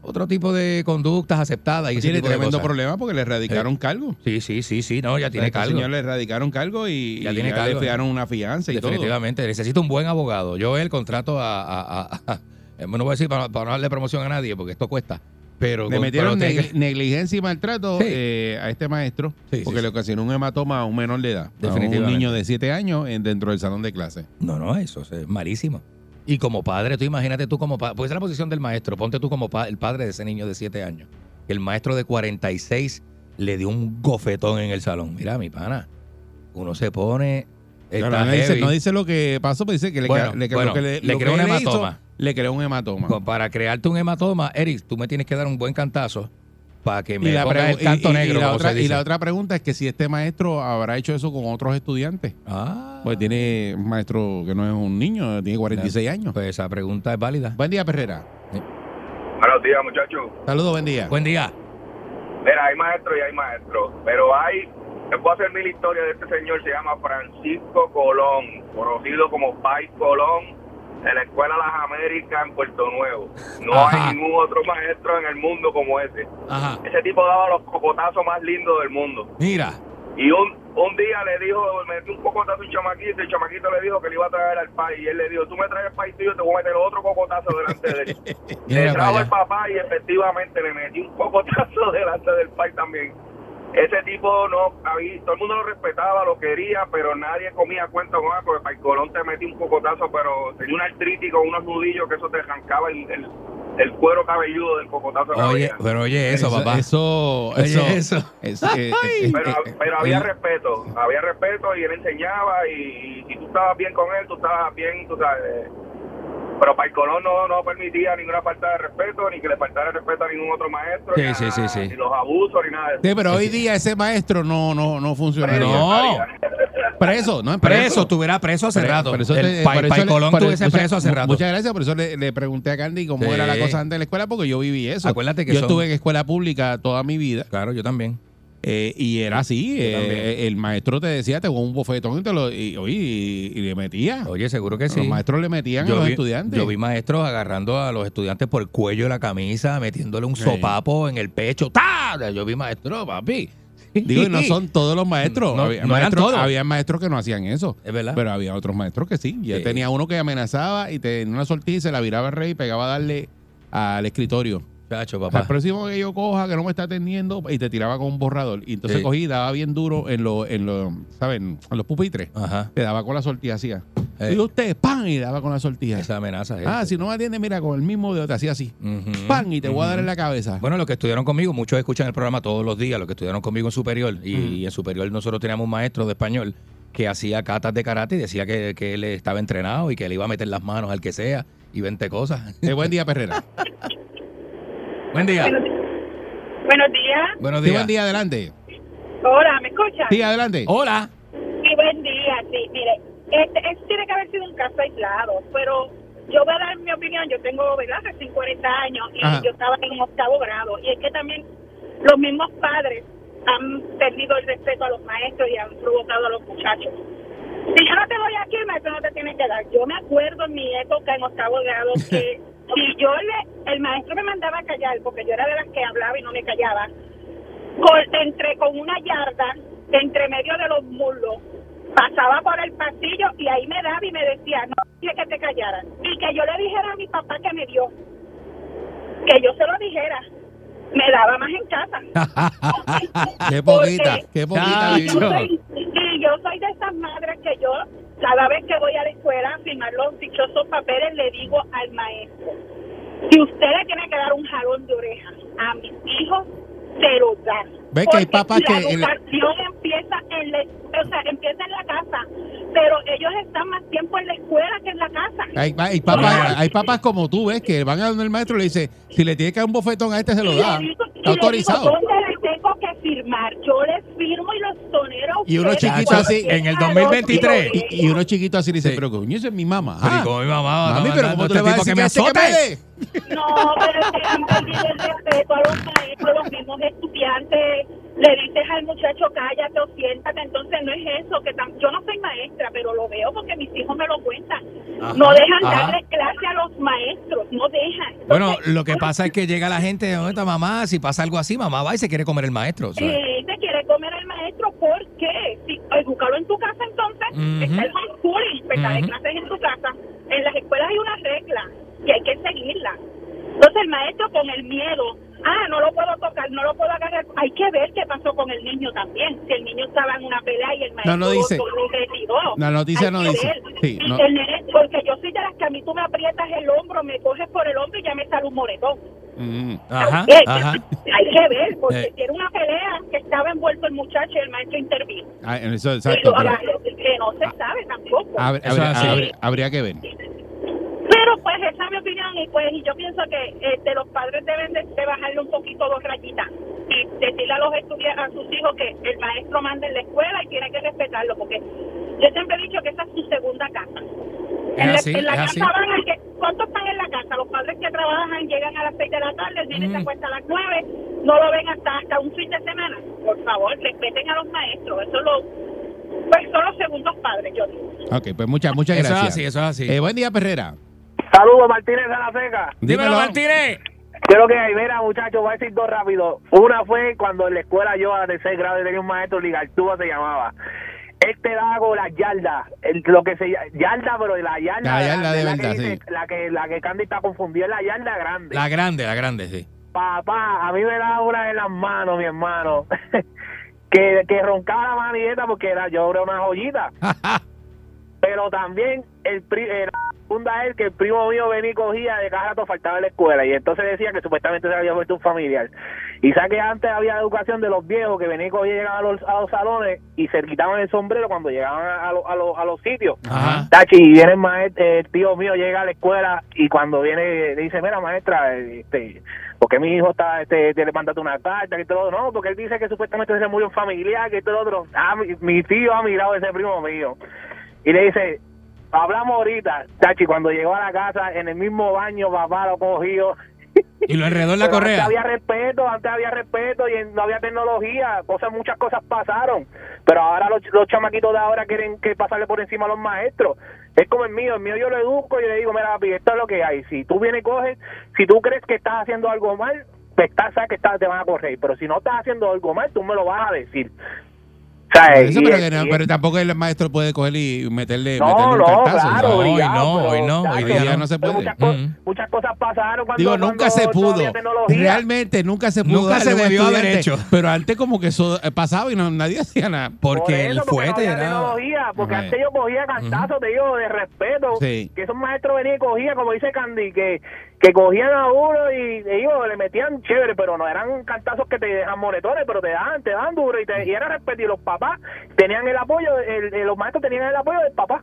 otro tipo de conductas aceptadas. Y tiene tremendo problema porque le erradicaron cargo. Sí, no, ya tiene cargo. Señor, le erradicaron cargo y ya tiene cargo. Le fiaron una fianza y todo. Definitivamente, necesito un buen abogado. Yo contrato no voy a decir para no darle promoción a nadie porque esto cuesta. Pero le metieron negligencia y maltrato a este maestro porque le ocasionó un hematoma a un menor de edad. Definitivamente. A un niño de 7 años dentro del salón de clase. No, eso es malísimo. Y como padre, tú imagínate tú como padre, pues es la posición del maestro, ponte tú como el padre de ese niño de 7 años. El maestro de 46 le dio un gofetón en el salón. Mira, mi pana, uno se pone... Claro, no dice lo que pasó, pero dice que le creó un hematoma. Le creó un hematoma. Para crearte un hematoma, Eric, tú me tienes que dar un buen cantazo para que me pongas el canto negro. Y la otra pregunta es que si este maestro habrá hecho eso con otros estudiantes. Ah. Pues tiene un maestro que no es un niño, tiene 46 años. Pues esa pregunta es válida. Buen día, Perrera. Sí. Buenos días, muchachos. Saludos, buen día. Buen día. Mira, hay maestro y hay maestro, pero hay... Les puedo hacer mil historias de este señor, se llama Francisco Colón, conocido como Pai Colón, en la Escuela Las Américas en Puerto Nuevo. No hay ningún otro maestro en el mundo como ese. Ajá. Ese tipo daba los cocotazos más lindos del mundo. Mira. Y un día le dijo, me dio un cocotazo a un chamaquito, y el chamaquito le dijo que le iba a traer al pai. Y él le dijo, tú me traes el pai tuyo, te voy a meter otro cocotazo delante de él. Le trajo el papá y efectivamente le metí un cocotazo delante del pai también. Ese tipo no había, todo el mundo lo respetaba, lo quería, pero nadie comía cuenta con él, porque Pai Colón te metía un cocotazo, pero tenía una artritis con unos nudillos que eso te arrancaba el cuero cabelludo del cocotazo. Oye, pero oye eso, papá. Eso. Pero había respeto y él enseñaba y tú estabas bien con él, tú estabas bien, tú sabes... Pero Pai Colón no permitía ninguna falta de respeto, ni que le faltara respeto a ningún otro maestro, ni los abusos, ni nada de eso. Sí, pero hoy día ese maestro no funcionaría. Preso, estuviera preso hace rato. Pai Colón estuviese preso hace rato. Muchas gracias, por eso le pregunté a Candy cómo era la cosa antes de la escuela, porque yo viví eso. Acuérdate que yo estuve en escuela pública toda mi vida. Claro, yo también. Y era así, el maestro te decía, te pongo un bofetón y le metía. Oye, seguro que sí. Los maestros le metían a los estudiantes. Yo vi maestros agarrando a los estudiantes por el cuello de la camisa, metiéndole un sopapo en el pecho. ¡Tá! Yo vi maestros, papi. Digo, y no son todos los maestros. Había maestros que no hacían eso. Es verdad. Pero había otros maestros que sí. Ya tenía uno que amenazaba y tenía una sortija y se la viraba al rey y pegaba a darle al escritorio. Chacho, papá. Al próximo que yo coja, que no me está atendiendo, y te tiraba con un borrador. Y entonces cogí y daba bien duro en los pupitres. Ajá. Te daba con la sortija, hacía. Y usted, ¡pam! Y daba con la sortija. Esa amenaza. Si no me atiende, mira, con el mismo dedo te hacía así. ¡Pam! Y te voy a dar en la cabeza. Bueno, los que estudiaron conmigo, muchos escuchan el programa todos los días, los que estudiaron conmigo en superior. Y en superior nosotros teníamos un maestro de español que hacía catas de karate y decía que él estaba entrenado y que le iba a meter las manos al que sea y 20 cosas. Buen día, Perrera. Buen día. Buenos días. Sí, buen día, adelante. Hola, ¿me escuchas? Sí, adelante. Hola. Sí, buen día, sí, mire. Este tiene que haber sido un caso aislado, pero yo voy a dar mi opinión. Yo tengo, ¿verdad?, casi 40 años y yo estaba en 8º grado. Y es que también los mismos padres han perdido el respeto a los maestros y han provocado a los muchachos. Si yo no te doy aquí, el maestro no te tiene que dar. Yo me acuerdo en mi época en 8º grado que... Si el maestro me mandaba a callar, porque yo era de las que hablaba y no me callaba, con una yarda, entre medio de los muslos, pasaba por el pasillo y ahí me daba y me decía, no dije que te callaras. Y que yo le dijera a mi papá que me dio, que yo se lo dijera, me daba más en casa. Qué poquita. Yo soy de esas madres que yo... Cada vez que voy a la escuela a firmar los dichosos papeles, le digo al maestro, si usted le tiene que dar un jalón de orejas a mis hijos, se lo da. ¿Ve que hay papás que la educación empieza en la casa, pero ellos están más tiempo en la escuela que en la casa. Hay papás como tú, ves, que van a donde el maestro y le dice, si le tiene que dar un bofetón a este, se lo da. Está autorizado. Firmar, yo les firmo y los tonero. Y uno chiquito así en el 2023 y uno chiquito así dice, pero coño, esa es mi mamá. Pero como mi mamá, mami, pero como tú le vas a decir que me azote. No, pero es que el respeto a los maestros, los mismos estudiantes, le dices al muchacho cállate o siéntate, entonces no es eso, yo no soy maestra, pero lo veo porque mis hijos me lo cuentan. Ajá, no dejan darle clase a los maestros, no dejan. Entonces, bueno, lo que pasa es que llega la gente, ¿dónde está mamá? Si pasa algo así, mamá va y se quiere comer el maestro. Sí, se quiere comer el maestro, ¿por qué? Si educarlo en tu casa entonces, está el homeschooling, darle clases en tu casa. En las escuelas hay una regla que hay que seguirla. Entonces el maestro con el miedo Ah, no lo puedo tocar, no lo puedo agarrar. Hay que ver qué pasó con el niño también. Si el niño estaba en una pelea y el maestro no dice, lo retiró. No dice. Sí, no. Porque yo soy de las que a mí tú me aprietas el hombro, me coges por el hombro y ya me sale un moretón. Ajá. Hay que ver, porque si era una pelea que estaba envuelto el muchacho y el maestro intervino. Ah, eso exacto. Pero que no se sabe tampoco. Habría que ver. Pero pues esa es mi opinión y pues yo pienso que los padres deben de bajarle un poquito dos rayitas y decirle a los a sus hijos que el maestro manda en la escuela y tiene que respetarlo, porque yo siempre he dicho que esa es su segunda casa. En la casa van a que, ¿cuántos están en la casa? Los padres que trabajan llegan a las 6 de la tarde, el niño se acuesta a las 9, no lo ven hasta un fin de semana. Por favor, respeten a los maestros, eso es son los segundos padres, yo digo. Ok, pues muchas gracias. Eso es así. Buen día, Perrera. Saludos, Martínez de la Seca. Dímelo, Martínez. Creo que ahí, mira, muchachos, voy a decir dos rápido. Una fue cuando en la escuela yo a tercer grado tenía un maestro, Ligartúa se llamaba. Este da con las yardas, lo que se yarda, pero la yarda. La yarda de venta, sí. La que Candy está confundida es la yarda grande. La grande, sí. Papá, a mí me da una de las manos, mi hermano, que roncaba la manilleta porque yo era una joyita. Pero también el primo mío venía y cogía de cada rato, faltaba en la escuela, y entonces decía que supuestamente se había muerto un familiar. Y sabe que antes había educación de los viejos que venían y cogían, llegaban a los salones y se quitaban el sombrero cuando llegaban a los sitios. Ajá. Tachi, y viene el maestro, el tío mío llega a la escuela y cuando viene le dice, mira maestra, porque mi hijo está, te levantando una carta, que todo, no, porque él dice que supuestamente se murió un familiar, que todo otro. Ah, mi tío ha mirado a ese primo mío. Y le dice, hablamos ahorita, Tachi, cuando llegó a la casa, en el mismo baño, papá lo cogió. Y lo enredó en la correa. Antes había respeto y no había tecnología, muchas cosas pasaron. Pero ahora los chamaquitos de ahora quieren que pasarle por encima a los maestros. Es como el mío yo lo educo y le digo, mira papi, esto es lo que hay. Si tú vienes y coges, si tú crees que estás haciendo algo mal, te van a correr. Pero si no estás haciendo algo mal, tú me lo vas a decir. Pero tampoco el maestro puede coger y meterle un cartazo. Claro, hoy día no se puede. Muchas cosas pasaron cuando... Digo, nunca se pudo. Realmente nunca se pudo. Nunca se debió haber hecho. Pero antes como que eso pasaba y nadie hacía nada. Porque antes yo cogía cartazos, te digo, de respeto. Sí. Que esos maestros venían y cogían, como dice Candy, que cogían a uno y le metían chévere, pero no eran cantazos que te dejan moretones, pero te dan duro y era respeto. Y los papás tenían el apoyo, los maestros tenían el apoyo del papá.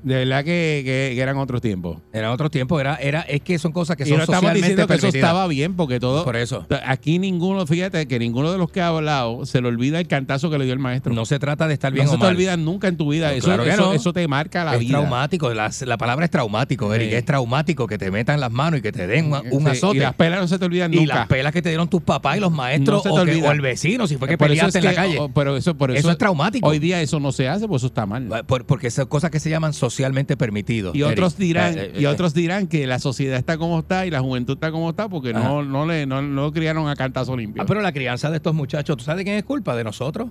De verdad que eran otros tiempos. Es que son cosas que son socialmente permitidas. Y no estamos diciendo que eso estaba bien, porque todo... Por eso. Aquí ninguno de los que ha hablado se le olvida el cantazo que le dio el maestro. No se trata de estar bien o mal. No se te olvida nunca en tu vida. Pero eso te marca la vida. Es traumático. La palabra es traumático, Eric. Sí. Es traumático que te metan las manos y que te den un azote. Y las pelas no se te olvidan nunca. Y las pelas que te dieron tus papás y los maestros o el vecino, si fue que peleaste en la calle. Pero eso es traumático. Hoy día eso no se hace, pues eso está mal. Porque son cosas que se llaman socialmente permitido. Y otros dirán que la sociedad está como está y la juventud está como está porque no criaron a cantazo limpio. Pero la crianza de estos muchachos, ¿tú sabes de quién es culpa? De nosotros.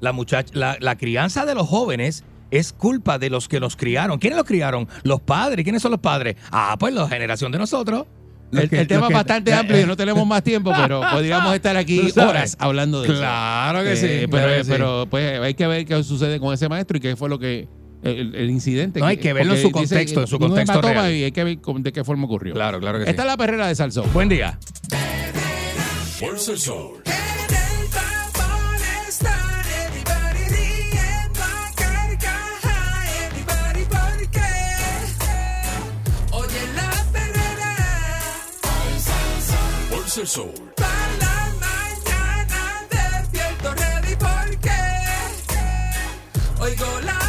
La crianza de los jóvenes es culpa de los que los criaron. ¿Quiénes los criaron? Los padres. ¿Quiénes son los padres? Ah, pues la generación de nosotros. El tema es bastante amplio y no tenemos más tiempo, pero podríamos estar aquí horas hablando de eso. Claro que sí. Pero pues hay que ver qué sucede con ese maestro y qué fue lo que... El incidente. No, hay que verlo en su contexto, real. Y hay que ver de qué forma ocurrió. Claro que sí. Esta es la perrera de Salsoul. Buen día. Por Salsoul. Salsoul. Oigo la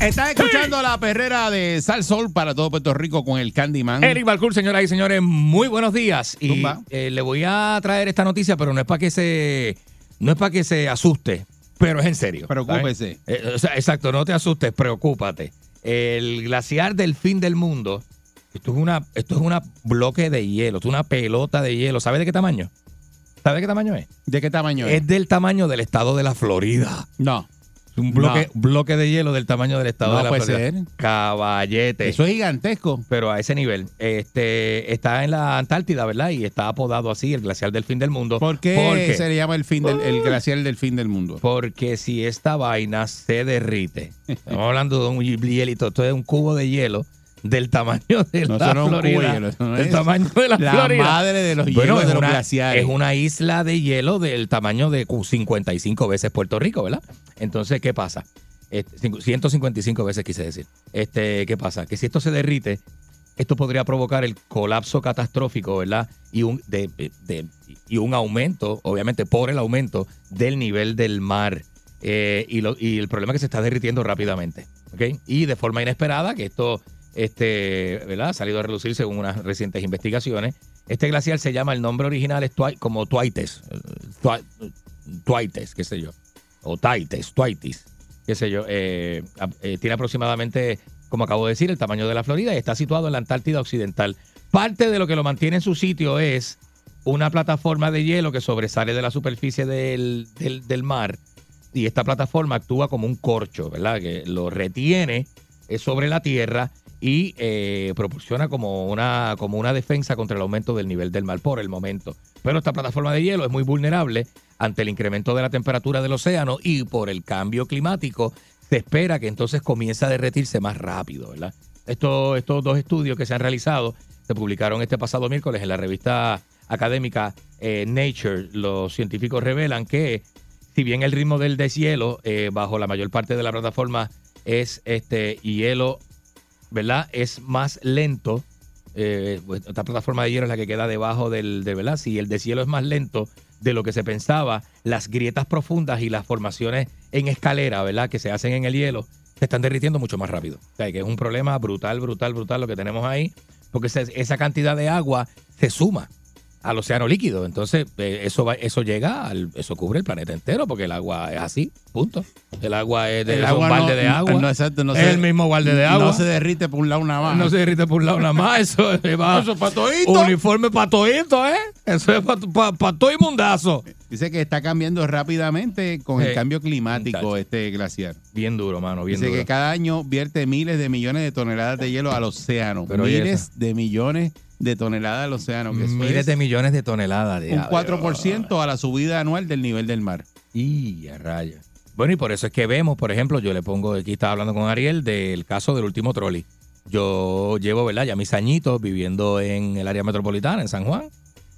Estás escuchando la perrera de Salsoul para todo Puerto Rico con el Candyman. Eric Balcour, señoras y señores, muy buenos días. Y le voy a traer esta noticia, pero no es para que se asuste, pero es en serio. Preocúpese. Exacto, no te asustes, preocúpate. El glaciar del fin del mundo, esto es una bloque de hielo, esto es una pelota de hielo. ¿Sabes de qué tamaño? ¿Sabes de qué tamaño es? Es del tamaño del estado de la Florida. No. Un bloque de hielo del tamaño del estado de la Florida. Caballete. Eso es gigantesco. Pero a ese nivel. Está en la Antártida, ¿verdad? Y está apodado así, el glaciar del fin del mundo. ¿Por qué se le llama el glaciar del fin del mundo? Porque si esta vaina se derrite, estamos hablando de un hielito, esto es un cubo de hielo del tamaño de la Florida. Del tamaño de la Florida. La madre de los hielos de los glaciares. Es una isla de hielo del tamaño de 55 veces Puerto Rico, ¿verdad? Entonces, ¿qué pasa? 155 veces quise decir. ¿Qué pasa? Que si esto se derrite, esto podría provocar el colapso catastrófico, ¿verdad? Y un aumento, obviamente, por el aumento del nivel del mar. Y el problema es que se está derritiendo rápidamente, ¿ok? Y de forma inesperada, que esto... ¿verdad? Ha salido a relucir según unas recientes investigaciones. Este glaciar se llama, el nombre original es Tuaites, qué sé yo, o Tuaitis, qué sé yo. Tiene aproximadamente, como acabo de decir, el tamaño de la Florida y está situado en la Antártida Occidental. Parte de lo que lo mantiene en su sitio es una plataforma de hielo que sobresale de la superficie del mar, y esta plataforma actúa como un corcho, ¿verdad? Que lo retiene sobre la tierra y proporciona como una defensa contra el aumento del nivel del mar por el momento. Pero esta plataforma de hielo es muy vulnerable ante el incremento de la temperatura del océano y por el cambio climático se espera que entonces comience a derretirse más rápido, ¿verdad? Estos dos estudios que se han realizado se publicaron este pasado miércoles en la revista académica Nature. Los científicos revelan que si bien el ritmo del deshielo bajo la mayor parte de la plataforma es hielo, ¿verdad? Es más lento. Esta plataforma de hielo es la que queda debajo ¿verdad? Si el deshielo es más lento de lo que se pensaba, las grietas profundas y las formaciones en escalera, ¿verdad? Que se hacen en el hielo, se están derritiendo mucho más rápido. O sea, que es un problema brutal lo que tenemos ahí, porque esa cantidad de agua se suma al océano líquido. Entonces, eso cubre el planeta entero, porque el agua es así, punto. El agua es un balde de agua. No, exacto, el mismo balde de agua. No se derrite por un lado nada más. Eso es para toito. Uniforme para toito, ¿eh? Eso es para todo inmundazo. Dice que está cambiando rápidamente con el cambio climático, muchacho. Este glaciar. Bien duro, mano, Dice que cada año vierte miles de millones de toneladas de hielo al océano. Pero miles de millones de toneladas al océano. Que miles de millones de toneladas. Un 4% a la subida anual del nivel del mar. Y a rayos. Bueno, y por eso es que vemos, por ejemplo, yo le pongo, aquí estaba hablando con Ariel del caso del último trolley. Yo llevo, ¿verdad?, ya mis añitos viviendo en el área metropolitana, en San Juan.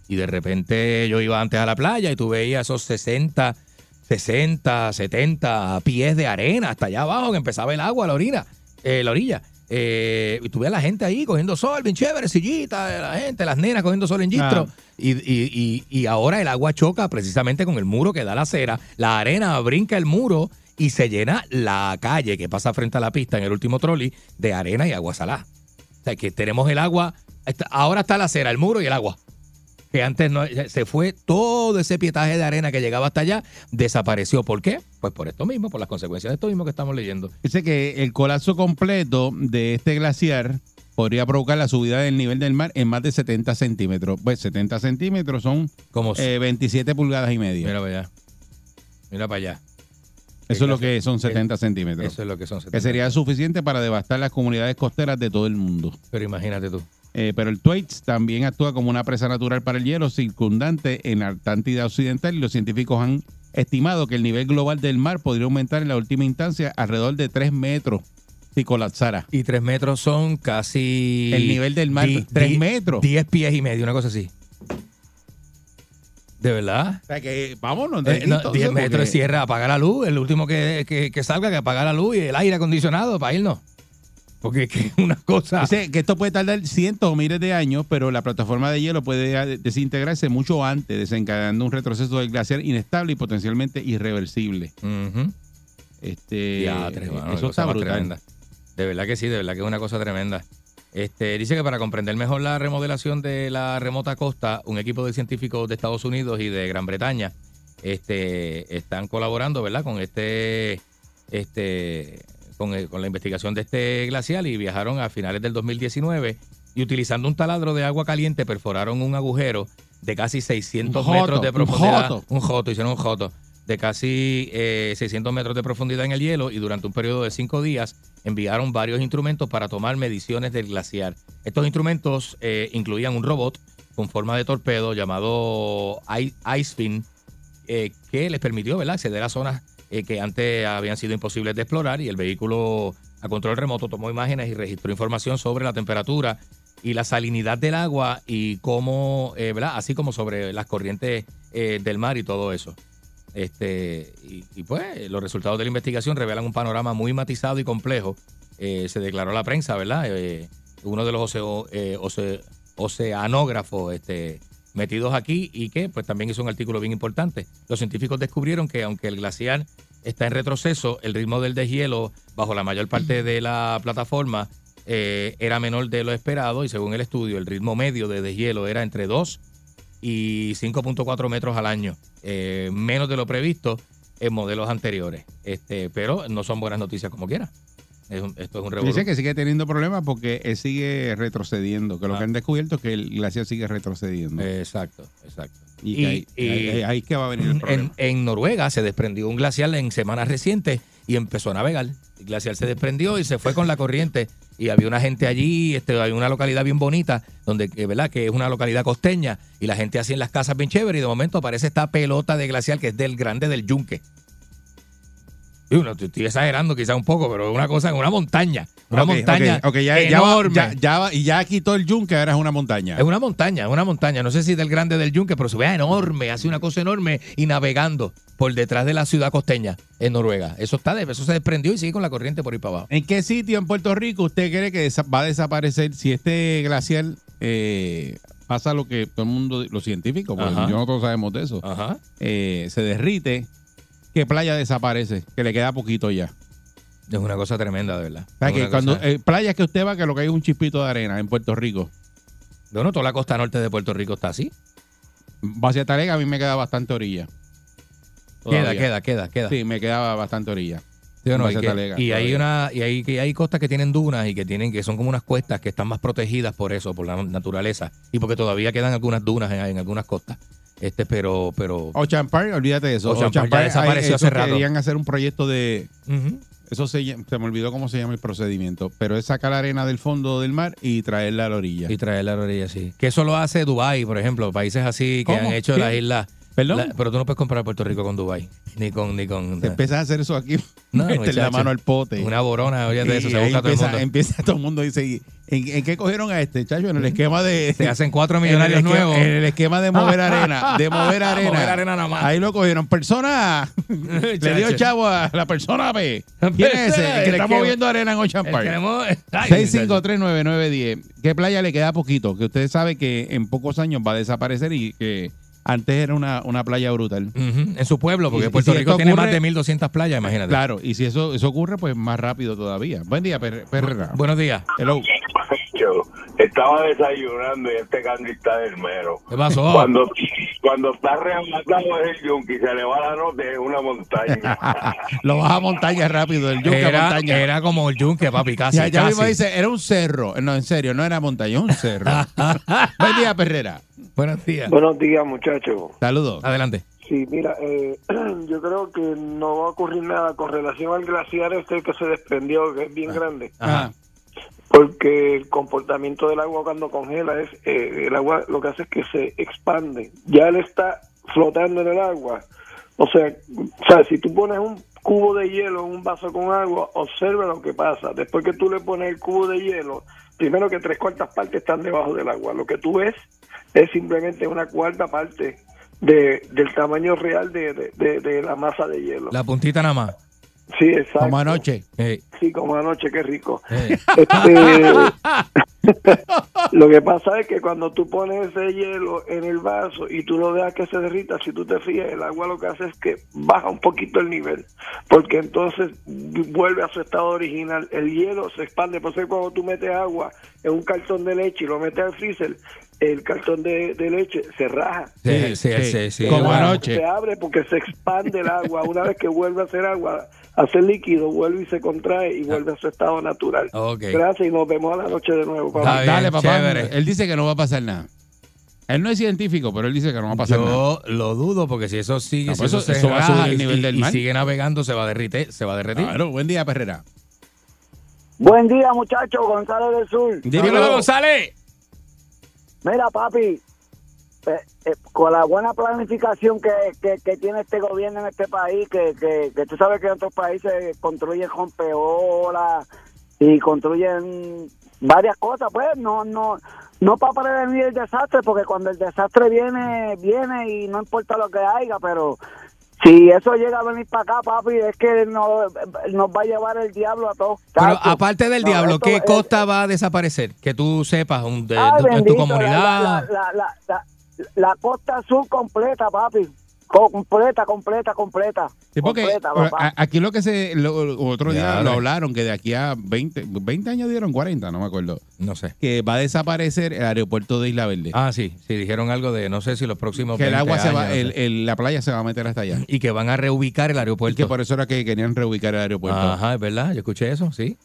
Y de repente yo iba antes a la playa y tú veías esos 70 pies de arena hasta allá abajo que empezaba el agua a la orilla. Y tú veías la gente ahí cogiendo sol, bien chévere, sillita, la gente, las nenas cogiendo sol en gistro. Y ahora el agua choca precisamente con el muro que da la acera. La arena brinca el muro y se llena la calle que pasa frente a la pista en el último trolley de arena y agua salada. O sea, que tenemos el agua, ahora está la acera, el muro y el agua. Que antes no, se fue todo ese pietaje de arena que llegaba hasta allá, desapareció. ¿Por qué? Pues por esto mismo, por las consecuencias de esto mismo que estamos leyendo. Dice que el colapso completo de este glaciar podría provocar la subida del nivel del mar en más de 70 centímetros. Pues 70 centímetros son como 27 pulgadas y media. Mira para allá. Eso es lo que son 70 centímetros. Eso es lo que son 70. Que sería suficiente para devastar las comunidades costeras de todo el mundo. Pero imagínate tú. Pero el Tuaitz también actúa como una presa natural para el hielo circundante en la Antártida Occidental y los científicos han estimado que el nivel global del mar podría aumentar en la última instancia alrededor de 3 metros si colapsara. Y 3 metros son casi... El nivel del mar, 3 metros. 10 pies y medio, una cosa así. ¿De verdad? O sea que, vámonos. 10 metros de sierra, apagar la luz, el último que salga, que apaga la luz y el aire acondicionado para irnos. Porque es que una cosa... Dice que esto puede tardar cientos o miles de años, pero la plataforma de hielo puede desintegrarse mucho antes, desencadenando un retroceso del glaciar inestable y potencialmente irreversible. Uh-huh. Eso está brutal. Tremenda. De verdad que sí, de verdad que es una cosa tremenda. Dice que para comprender mejor la remodelación de la remota costa, un equipo de científicos de Estados Unidos y de Gran Bretaña están colaborando, ¿verdad?, con con la investigación de este glaciar, y viajaron a finales del 2019 y utilizando un taladro de agua caliente perforaron un agujero de casi 600 metros de profundidad. Hicieron un joto de casi 600 metros de profundidad en el hielo, y durante un periodo de 5 días enviaron varios instrumentos para tomar mediciones del glaciar. Estos instrumentos incluían un robot con forma de torpedo llamado Icefin, que les permitió, ¿verdad?, acceder a zonas que antes habían sido imposibles de explorar, y el vehículo a control remoto tomó imágenes y registró información sobre la temperatura y la salinidad del agua, y cómo, ¿verdad?, así como sobre las corrientes del mar y todo eso. Pues los resultados de la investigación revelan un panorama muy matizado y complejo, se declaró a la prensa, ¿verdad? Uno de los oceanógrafos metidos aquí, y que pues también hizo un artículo bien importante. Los científicos descubrieron que aunque el glaciar está en retroceso, el ritmo del deshielo bajo la mayor parte de la plataforma era menor de lo esperado, y según el estudio el ritmo medio de deshielo era entre 2 y 5.4 metros al año, menos de lo previsto en modelos anteriores. Pero no son buenas noticias como quiera. Esto es un revolú. Dice que sigue teniendo problemas porque él sigue retrocediendo, que lo que han descubierto es que el glaciar sigue retrocediendo. Exacto. Y ahí es que va a venir el problema. En Noruega se desprendió un glaciar en semanas recientes y empezó a navegar. El glaciar se desprendió y se fue con la corriente. Y había una gente allí, hay una localidad bien bonita, donde, ¿verdad?, que es una localidad costeña, y la gente así en las casas bien chévere, y de momento aparece esta pelota de glaciar que es del grande del yunque. Y uno, estoy exagerando quizá un poco, pero una cosa, una montaña. Una montaña, enorme. Ya quitó el yunque, ahora es una montaña. Es una montaña. No sé si del grande del yunque, pero se vea enorme, hace una cosa enorme, y navegando por detrás de la ciudad costeña en Noruega. Eso se desprendió y sigue con la corriente por ahí para abajo. ¿En qué sitio en Puerto Rico usted cree que va a desaparecer si este glaciar pasa lo que todo el mundo, los científicos, porque nosotros sabemos de eso, se derrite? ¿Qué playa desaparece? Que le queda poquito ya. Es una cosa tremenda, de verdad. O sea, que cuando playas que usted va, que lo que hay es un chispito de arena en Puerto Rico. Bueno, toda la costa norte de Puerto Rico está así. Hacia Tarega a mí me queda bastante orilla. Todavía. Queda. Sí, me quedaba bastante orilla. Sí, no, hay costas que tienen dunas y que son como unas cuestas que están más protegidas por eso, por la naturaleza, y porque todavía quedan algunas dunas en algunas costas. Pero Ocean Park, olvídate de eso. Ocean Park desapareció hace rato. Querían hacer un proyecto de... Eso se me olvidó cómo se llama el procedimiento, pero es sacar la arena del fondo del mar y traerla a la orilla. Sí. Que eso lo hace Dubái, por ejemplo, países así que han hecho las islas. ¿Perdón? Pero tú no puedes comparar Puerto Rico con Dubái, ni con. Te empiezas a hacer eso aquí, la mano al pote. Una borona, olvídate de eso, se busca todo el mundo. Empieza todo el mundo y dice... ¿En qué cogieron a este, chacho? En el esquema de... Se hacen 4 millonarios nuevos. En el esquema de mover arena. Mover arena nada más. Ahí lo cogieron. Persona le dio chavo a la persona B. ¿Quién es ese? El que está moviendo arena en Ocean Park. 6539910. ¿Qué playa le queda poquito? Que usted sabe que en pocos años va a desaparecer y que... Antes era una playa brutal. En su pueblo, porque Puerto Rico tiene más de 1.200 playas, imagínate. Claro, y si eso ocurre, pues más rápido todavía. Buen día, Perrera. Buenos días. Hello. Yo estaba desayunando y este candy está del mero. ¿Qué pasó? Cuando está reamatado es el yunque y se le va la nota, es una montaña. Lo baja a montaña rápido, el yunque a montaña. Era como el yunque, papi, casi. Ya mismo dice, era un cerro. No, en serio, no era montaña, un cerro. Buen día, Perrera. Buenos días. Buenos días, muchachos. Saludos. Adelante. Sí, mira, yo creo que no va a ocurrir nada con relación al glaciar este que se desprendió, que es bien grande. Ajá. Porque el comportamiento del agua cuando congela es, el agua lo que hace es que se expande. Ya él está flotando en el agua. O sea, si tú pones un cubo de hielo en un vaso con agua, observa lo que pasa. Después que tú le pones el cubo de hielo, primero que 3/4 partes están debajo del agua. Lo que tú ves es simplemente 1/4 parte del tamaño real de la masa de hielo. La puntita nada más. Sí, exacto. Como anoche. Hey. Sí, como anoche, qué rico. Hey. Lo que pasa es que cuando tú pones ese hielo en el vaso y tú lo dejas que se derrita, si tú te fijas, el agua lo que hace es que baja un poquito el nivel, porque entonces vuelve a su estado original. El hielo se expande. Por eso cuando tú metes agua en un cartón de leche y lo metes al freezer, el cartón de leche se raja. Sí. Como anoche. Se abre porque se expande el agua. Una vez que vuelve a ser agua, a ser líquido, vuelve y se contrae y vuelve a su estado natural. Okay. Gracias y nos vemos a la noche de nuevo. Papá. Dale, papá. Chévere. Él dice que no va a pasar nada. Él no es científico, pero él dice que no va a pasar nada. Yo lo dudo, porque si eso sigue, no, si eso, eso va a subir el nivel del mar. Y sigue navegando, se va a derretir. Claro, buen día, Perrera. Buen día, muchachos. González del Sur. Dímelo, González. Mira, papi, con la buena planificación que tiene este gobierno en este país, que tú sabes que en otros países construyen rompeolas y construyen varias cosas, pues no para prevenir el desastre, porque cuando el desastre viene y no importa lo que haya, pero si eso llega a venir para acá, papi, es que nos va a llevar el diablo a todos. Pero aparte del diablo, ¿qué costa va a desaparecer? Que tú sepas, en tu comunidad. La costa sur completa, papi. Completa. Sí, porque completa, aquí lo que otro día lo hablaron, que de aquí a 20 años dieron 40, no me acuerdo. No sé. Que va a desaparecer el aeropuerto de Isla Verde. Ah, sí, dijeron algo de, no sé si los próximos que 20 el agua años, se va, la playa se va a meter hasta allá. Y que van a reubicar el aeropuerto. Y que por eso era que querían reubicar el aeropuerto. Ajá, es verdad, yo escuché eso, sí.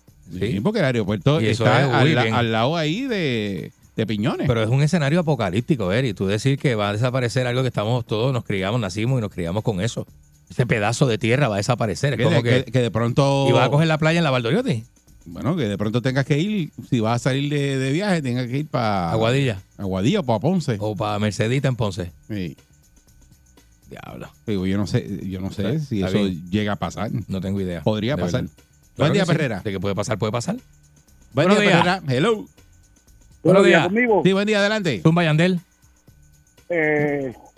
Porque el aeropuerto está al lado ahí de Piñones. Pero es un escenario apocalíptico, y tú decir que va a desaparecer algo que estamos todos, nacimos y nos criamos con eso. Ese pedazo de tierra va a desaparecer. Es como que de pronto... ¿Y vas a coger la playa en la Valdoriotti? Bueno, que de pronto tengas que ir, si vas a salir de viaje, tengas que ir para... Aguadilla o para Ponce. O para Mercedita en Ponce. Sí. Diablo. Digo, yo no sé si eso llega a pasar. No tengo idea. Podría pasar. Buen día, Perrera. De que puede pasar. Buen día, Perrera. Hello. Buenos días. Conmigo. Sí, buen día, adelante. Zumba, Yandel.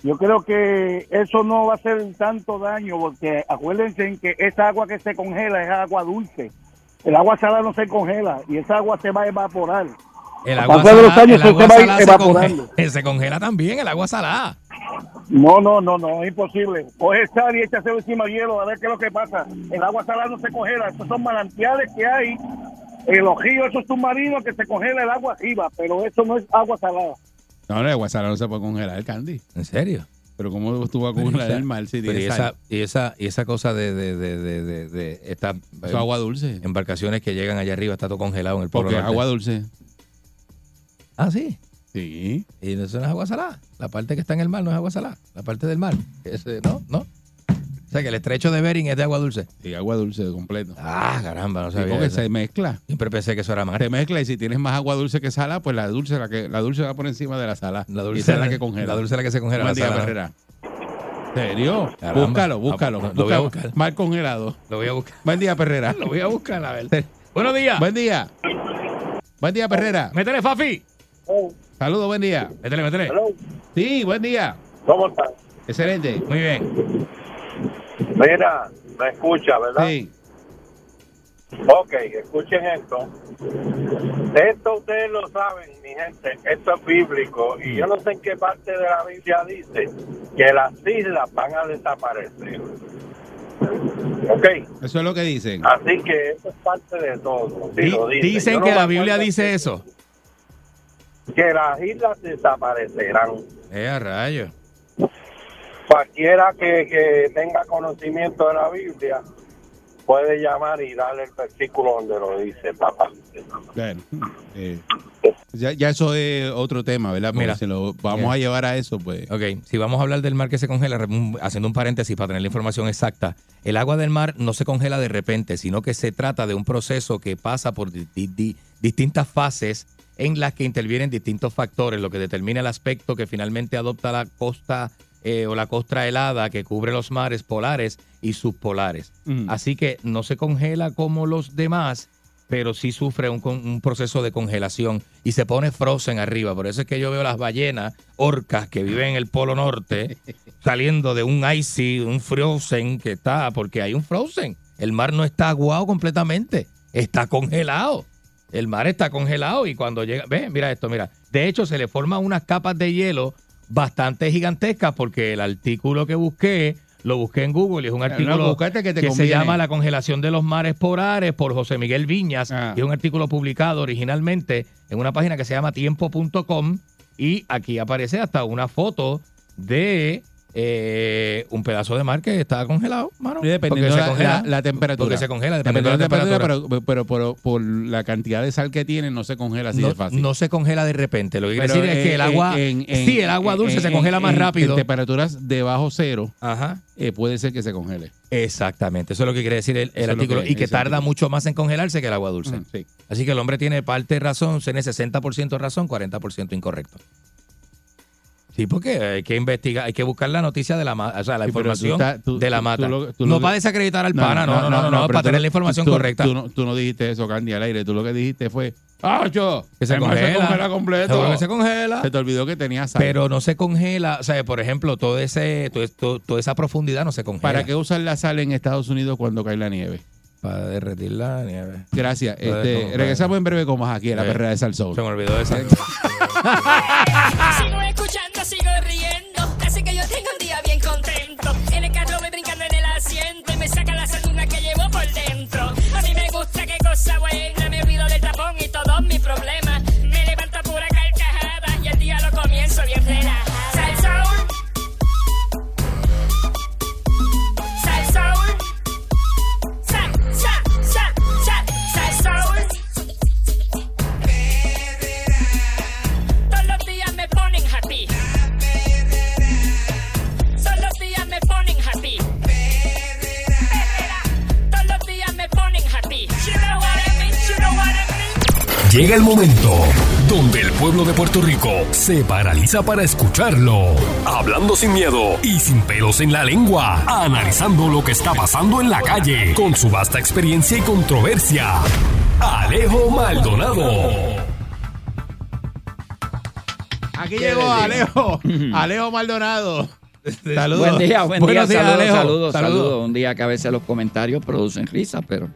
Yo creo que eso no va a hacer tanto daño, porque acuérdense en que esa agua que se congela es agua dulce. El agua salada no se congela y esa agua se va a evaporar. El agua salada se congela también, el agua salada. No, es imposible. Coge sal y échase encima de hielo, a ver qué es lo que pasa. El agua salada no se congela, estos son manantiales que hay. Los ríos, esos submarinos que se congela el agua arriba, pero eso no es agua salada. No, agua salada no se puede congelar, Candy. ¿En serio? Pero ¿cómo tú vas a congelar el mar si tiene sal? Y esa cosa de esta agua dulce. Embarcaciones que llegan allá arriba, está todo congelado en el polo norte. Porque es agua dulce. Ah, ¿sí? Sí. Y eso no es agua salada. La parte que está en el mar no es agua salada. La parte del mar. No. O sea, que el estrecho de Bering es de agua dulce. Sí, agua dulce de completo. Ah, caramba, no sabía. Porque se mezcla. Siempre pensé que eso era más. Se mezcla y si tienes más agua dulce que sala, pues la dulce va por encima de la sala. La dulce es la que congela. La dulce es la que se congela. Buen día, Perrera. ¿Serio? Caramba. Búscalo. No, lo voy a buscar. Mal congelado. Lo voy a buscar. Buen día, Perrera. Lo voy a buscar, a ver. Buenos días. Buen día, Perrera. Métele, Fafi. Oh. Saludos, buen día. Métele. Hello. Sí, buen día. ¿Cómo estás? Excelente. Muy bien. Mira, me escucha, ¿verdad? Sí. Ok, escuchen esto. Esto ustedes lo saben, mi gente, esto es bíblico. Y yo no sé en qué parte de la Biblia dice que las islas van a desaparecer. Ok. Eso es lo que dicen. Así que eso es parte de todo. Si lo dicen, dicen que la Biblia dice eso. Que las islas desaparecerán. A rayos. Cualquiera que tenga conocimiento de la Biblia puede llamar y darle el versículo donde lo dice, papá. Bueno, ya eso es otro tema, ¿verdad? Porque mira, si lo vamos a llevar a eso, pues. Ok, si vamos a hablar del mar que se congela, haciendo un paréntesis para tener la información exacta, el agua del mar no se congela de repente, sino que se trata de un proceso que pasa por distintas fases en las que intervienen distintos factores, lo que determina el aspecto que finalmente adopta la costa o la costra helada que cubre los mares polares y subpolares. Así que no se congela como los demás, pero sí sufre un proceso de congelación y se pone frozen arriba. Por eso es que yo veo las ballenas, orcas que viven en el polo norte, saliendo de un icy, un frozen que está, porque hay un frozen. El mar no está aguado completamente, está congelado. El mar está congelado y cuando llega... Ve, mira esto, mira. De hecho, se le forman unas capas de hielo bastante gigantesca, porque el artículo que busqué, lo busqué en Google y es un artículo que se llama La congelación de los mares polares por José Miguel Viñas. Y es un artículo publicado originalmente en una página que se llama tiempo.com y aquí aparece hasta una foto de un pedazo de mar que está congelado, mano. Sí, dependiendo de la temperatura. Porque se congela, dependiendo de la temperatura. Pero por la cantidad de sal que tiene, no se congela así de fácil. No se congela de repente. Lo que quiere decir es que el agua, sí, el agua dulce se congela más rápido. En temperaturas de bajo cero, ajá, puede ser que se congele. Exactamente, eso es lo que quiere decir el artículo. Y que tarda mucho más en congelarse que el agua dulce. Sí. Así que el hombre tiene parte razón, tiene 60% razón, 40% incorrecto. Sí, porque hay que investigar, hay que buscar la noticia de la mata, o sea, la información de la mata. No para desacreditar al pana, no, para tener la información correcta. Tú no dijiste eso, Candy, al aire. Tú lo que dijiste fue, que se congela completo. Que se congela. Se te olvidó que tenía sal. Pero no se congela, o sea, por ejemplo, toda esa profundidad no se congela. ¿Para qué usar la sal en Estados Unidos cuando cae la nieve? Para derretir la nieve. Gracias. Regresamos en breve con más aquí en La Perrera de Salsoul. Se me olvidó de esa. Sigo escuchando, sigo riendo. Así que yo tengo un día bien contento. En el carro me brincando en el asiento y me saca la saluna que llevo por dentro. A mí me gusta, qué cosa buena. Me olvido del tapón y todos mis problemas. Me levanta pura carcajada y el día lo comienzo bien relajado. Llega el momento donde el pueblo de Puerto Rico se paraliza para escucharlo. Hablando sin miedo y sin pelos en la lengua. Analizando lo que está pasando en la calle. Con su vasta experiencia y controversia. Alejo Maldonado. Aquí llegó Alejo. Alejo Maldonado. Saludos. Buen día, saludos. Un día que a veces los comentarios producen risa, pero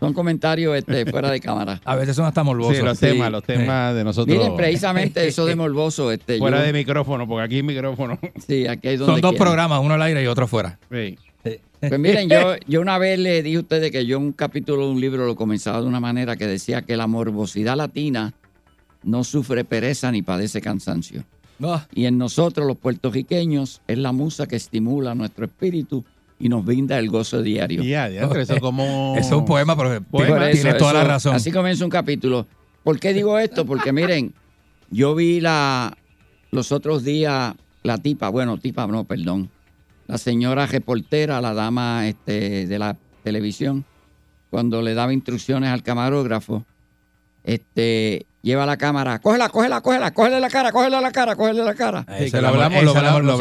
son comentarios fuera de cámara. A veces son hasta morbosos. Sí, los temas de nosotros. Miren, precisamente eso de morboso. Fuera de micrófono, porque aquí hay micrófono. Sí, aquí hay donde son dos programas, uno al aire y otro fuera. Sí. Pues miren, yo una vez les dije a ustedes que yo un capítulo de un libro lo comenzaba de una manera que decía que la morbosidad latina no sufre pereza ni padece cansancio. No. Y en nosotros, los puertorriqueños, es la musa que estimula nuestro espíritu y nos brinda el gozo diario. Eso es como... Eso es un poema, pero tienes toda la razón. Así comienza un capítulo. ¿Por qué digo esto? Porque miren, yo vi los otros días la señora reportera, la dama de la televisión, cuando le daba instrucciones al camarógrafo, lleva la cámara, cógela, cógele la cara. Lo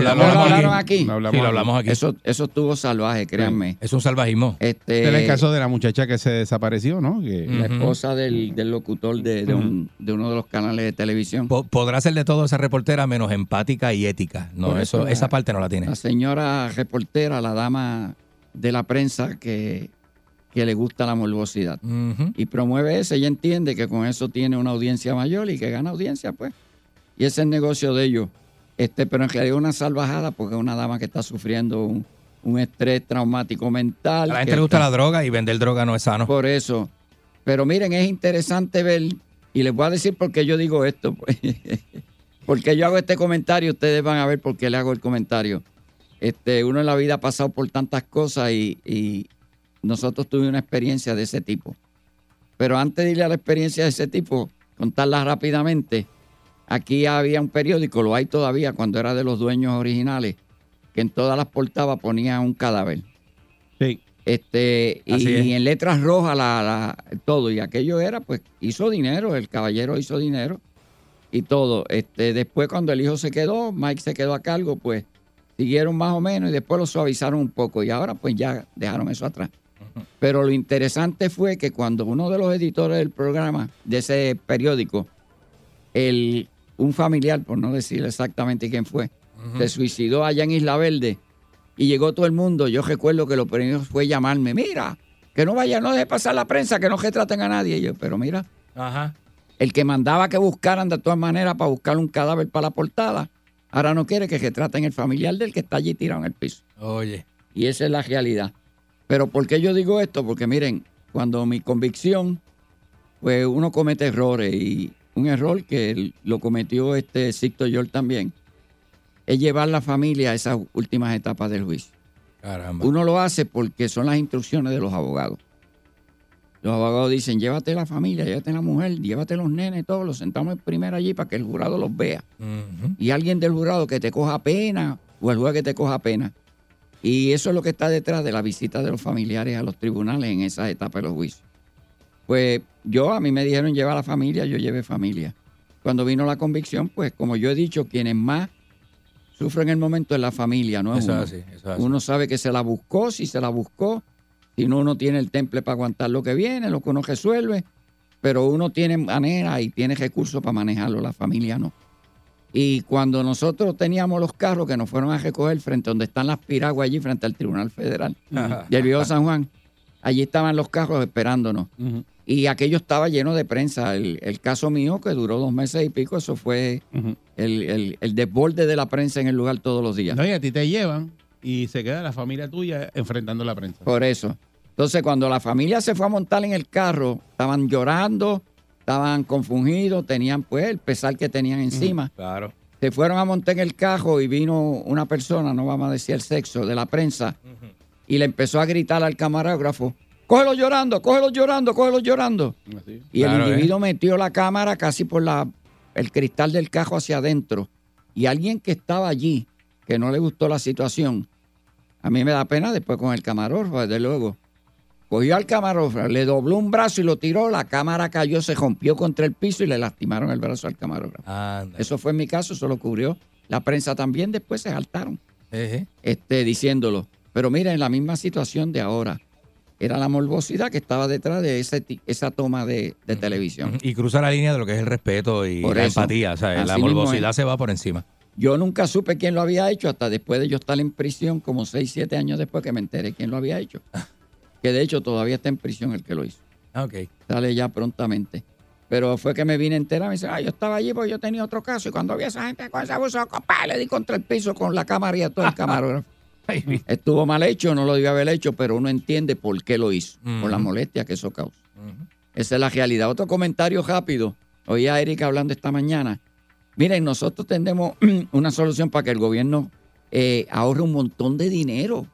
hablamos aquí. Eso estuvo salvaje, créanme. Es un salvajismo. Este es el caso de la muchacha que se desapareció, ¿no? La esposa del locutor de uno de los canales de televisión. Podrá ser de todo esa reportera menos empática y ética. No, esa parte no la tiene. La señora reportera, la dama de la prensa que le gusta la morbosidad. Uh-huh. Y promueve eso, ella entiende que con eso tiene una audiencia mayor y que gana audiencia, pues. Y ese es el negocio de ellos. Pero en realidad es una salvajada porque es una dama que está sufriendo un estrés traumático mental. A la gente le gusta la droga y vender droga no es sano. Por eso. Pero miren, es interesante ver, y les voy a decir por qué yo digo esto. Porque yo hago este comentario, ustedes van a ver por qué le hago el comentario. Uno en la vida ha pasado por tantas cosas y nosotros tuvimos una experiencia de ese tipo. Pero antes de ir a la experiencia de ese tipo, contarla rápidamente, aquí había un periódico, lo hay todavía, cuando era de los dueños originales, que en todas las portadas ponía un cadáver. Sí. Y en letras rojas todo. Y aquello era, pues, hizo dinero, el caballero hizo dinero y todo. Después, cuando el hijo se quedó, Mike se quedó a cargo, pues, siguieron más o menos y después lo suavizaron un poco. Y ahora, pues, ya dejaron eso atrás. Pero lo interesante fue que cuando uno de los editores del programa, de ese periódico, un familiar, por no decir exactamente quién fue, se suicidó allá en Isla Verde y llegó todo el mundo. Yo recuerdo que lo primero fue llamarme, mira, que no deje pasar la prensa, que no retraten a nadie. Y yo, pero mira, el que mandaba que buscaran de todas maneras para buscar un cadáver para la portada, ahora no quiere que retraten el familiar del que está allí tirado en el piso. Oye. Y esa es la realidad. Pero ¿por qué yo digo esto? Porque miren, cuando mi convicción, pues uno comete errores y un error que lo cometió Sixto York también. es llevar la familia a esas últimas etapas del juicio. Caramba. Uno lo hace porque son las instrucciones de los abogados. Los abogados dicen, llévate la familia, llévate la mujer, llévate los nenes, todos los sentamos primero allí para que el jurado los vea. Uh-huh. Y alguien del jurado que te coja pena, o el juez que te coja pena. Y eso es lo que está detrás de la visita de los familiares a los tribunales en esas etapas de los juicios. Pues a mí me dijeron llevar a la familia, yo llevé familia. Cuando vino la convicción, pues como yo he dicho, quienes más sufren el momento es la familia, no es uno. Eso es así. Uno sabe que se la buscó, si se la buscó, si no, uno tiene el temple para aguantar lo que viene, lo que uno resuelve, pero uno tiene manera y tiene recursos para manejarlo, la familia no. Y cuando nosotros teníamos los carros que nos fueron a recoger frente a donde están las piraguas allí, frente al Tribunal Federal del Viejo San Juan, allí estaban los carros esperándonos. Uh-huh. Y aquello estaba lleno de prensa. El caso mío, que duró 2 meses y pico, eso fue uh-huh. el desborde de la prensa en el lugar todos los días. No, y a ti te llevan y se queda la familia tuya enfrentando la prensa. Por eso. Entonces, cuando la familia se fue a montar en el carro, estaban llorando, estaban confundidos, tenían pues el pesar que tenían encima. Mm, claro. Se fueron a montar en el carro y vino una persona, no vamos a decir el sexo, de la prensa, uh-huh. y le empezó a gritar al camarógrafo, ¡cógelo llorando, cógelo llorando, cógelo llorando! Así. Y claro, el individuo metió la cámara casi por el cristal del carro hacia adentro. Y alguien que estaba allí, que no le gustó la situación, a mí me da pena después con el camarógrafo, desde luego. Cogió al camarógrafo, le dobló un brazo y lo tiró, la cámara cayó, se rompió contra el piso y le lastimaron el brazo al camarógrafo. Andale. Eso fue en mi caso, eso lo cubrió la prensa también, después se saltaron diciéndolo. Pero mira, en la misma situación de ahora, era la morbosidad que estaba detrás de esa toma de televisión. Y cruza la línea de lo que es el respeto y por la empatía, o sea, la morbosidad se va por encima. Yo nunca supe quién lo había hecho hasta después de yo estar en prisión, como 6, 7 años después que me enteré quién lo había hecho. Que de hecho todavía está en prisión el que lo hizo. Okay. Sale ya prontamente. Pero fue que me vine a enterar, me dice, yo estaba allí porque yo tenía otro caso y cuando vi a esa gente con ese abuso, le di contra el piso con la cámara y a todo el camarógrafo. Estuvo mal hecho, no lo debió haber hecho, pero uno entiende por qué lo hizo, uh-huh. por la molestia que eso causa. Uh-huh. Esa es la realidad. Otro comentario rápido. Oí a Erika hablando esta mañana. Miren, nosotros tendremos una solución para que el gobierno ahorre un montón de dinero.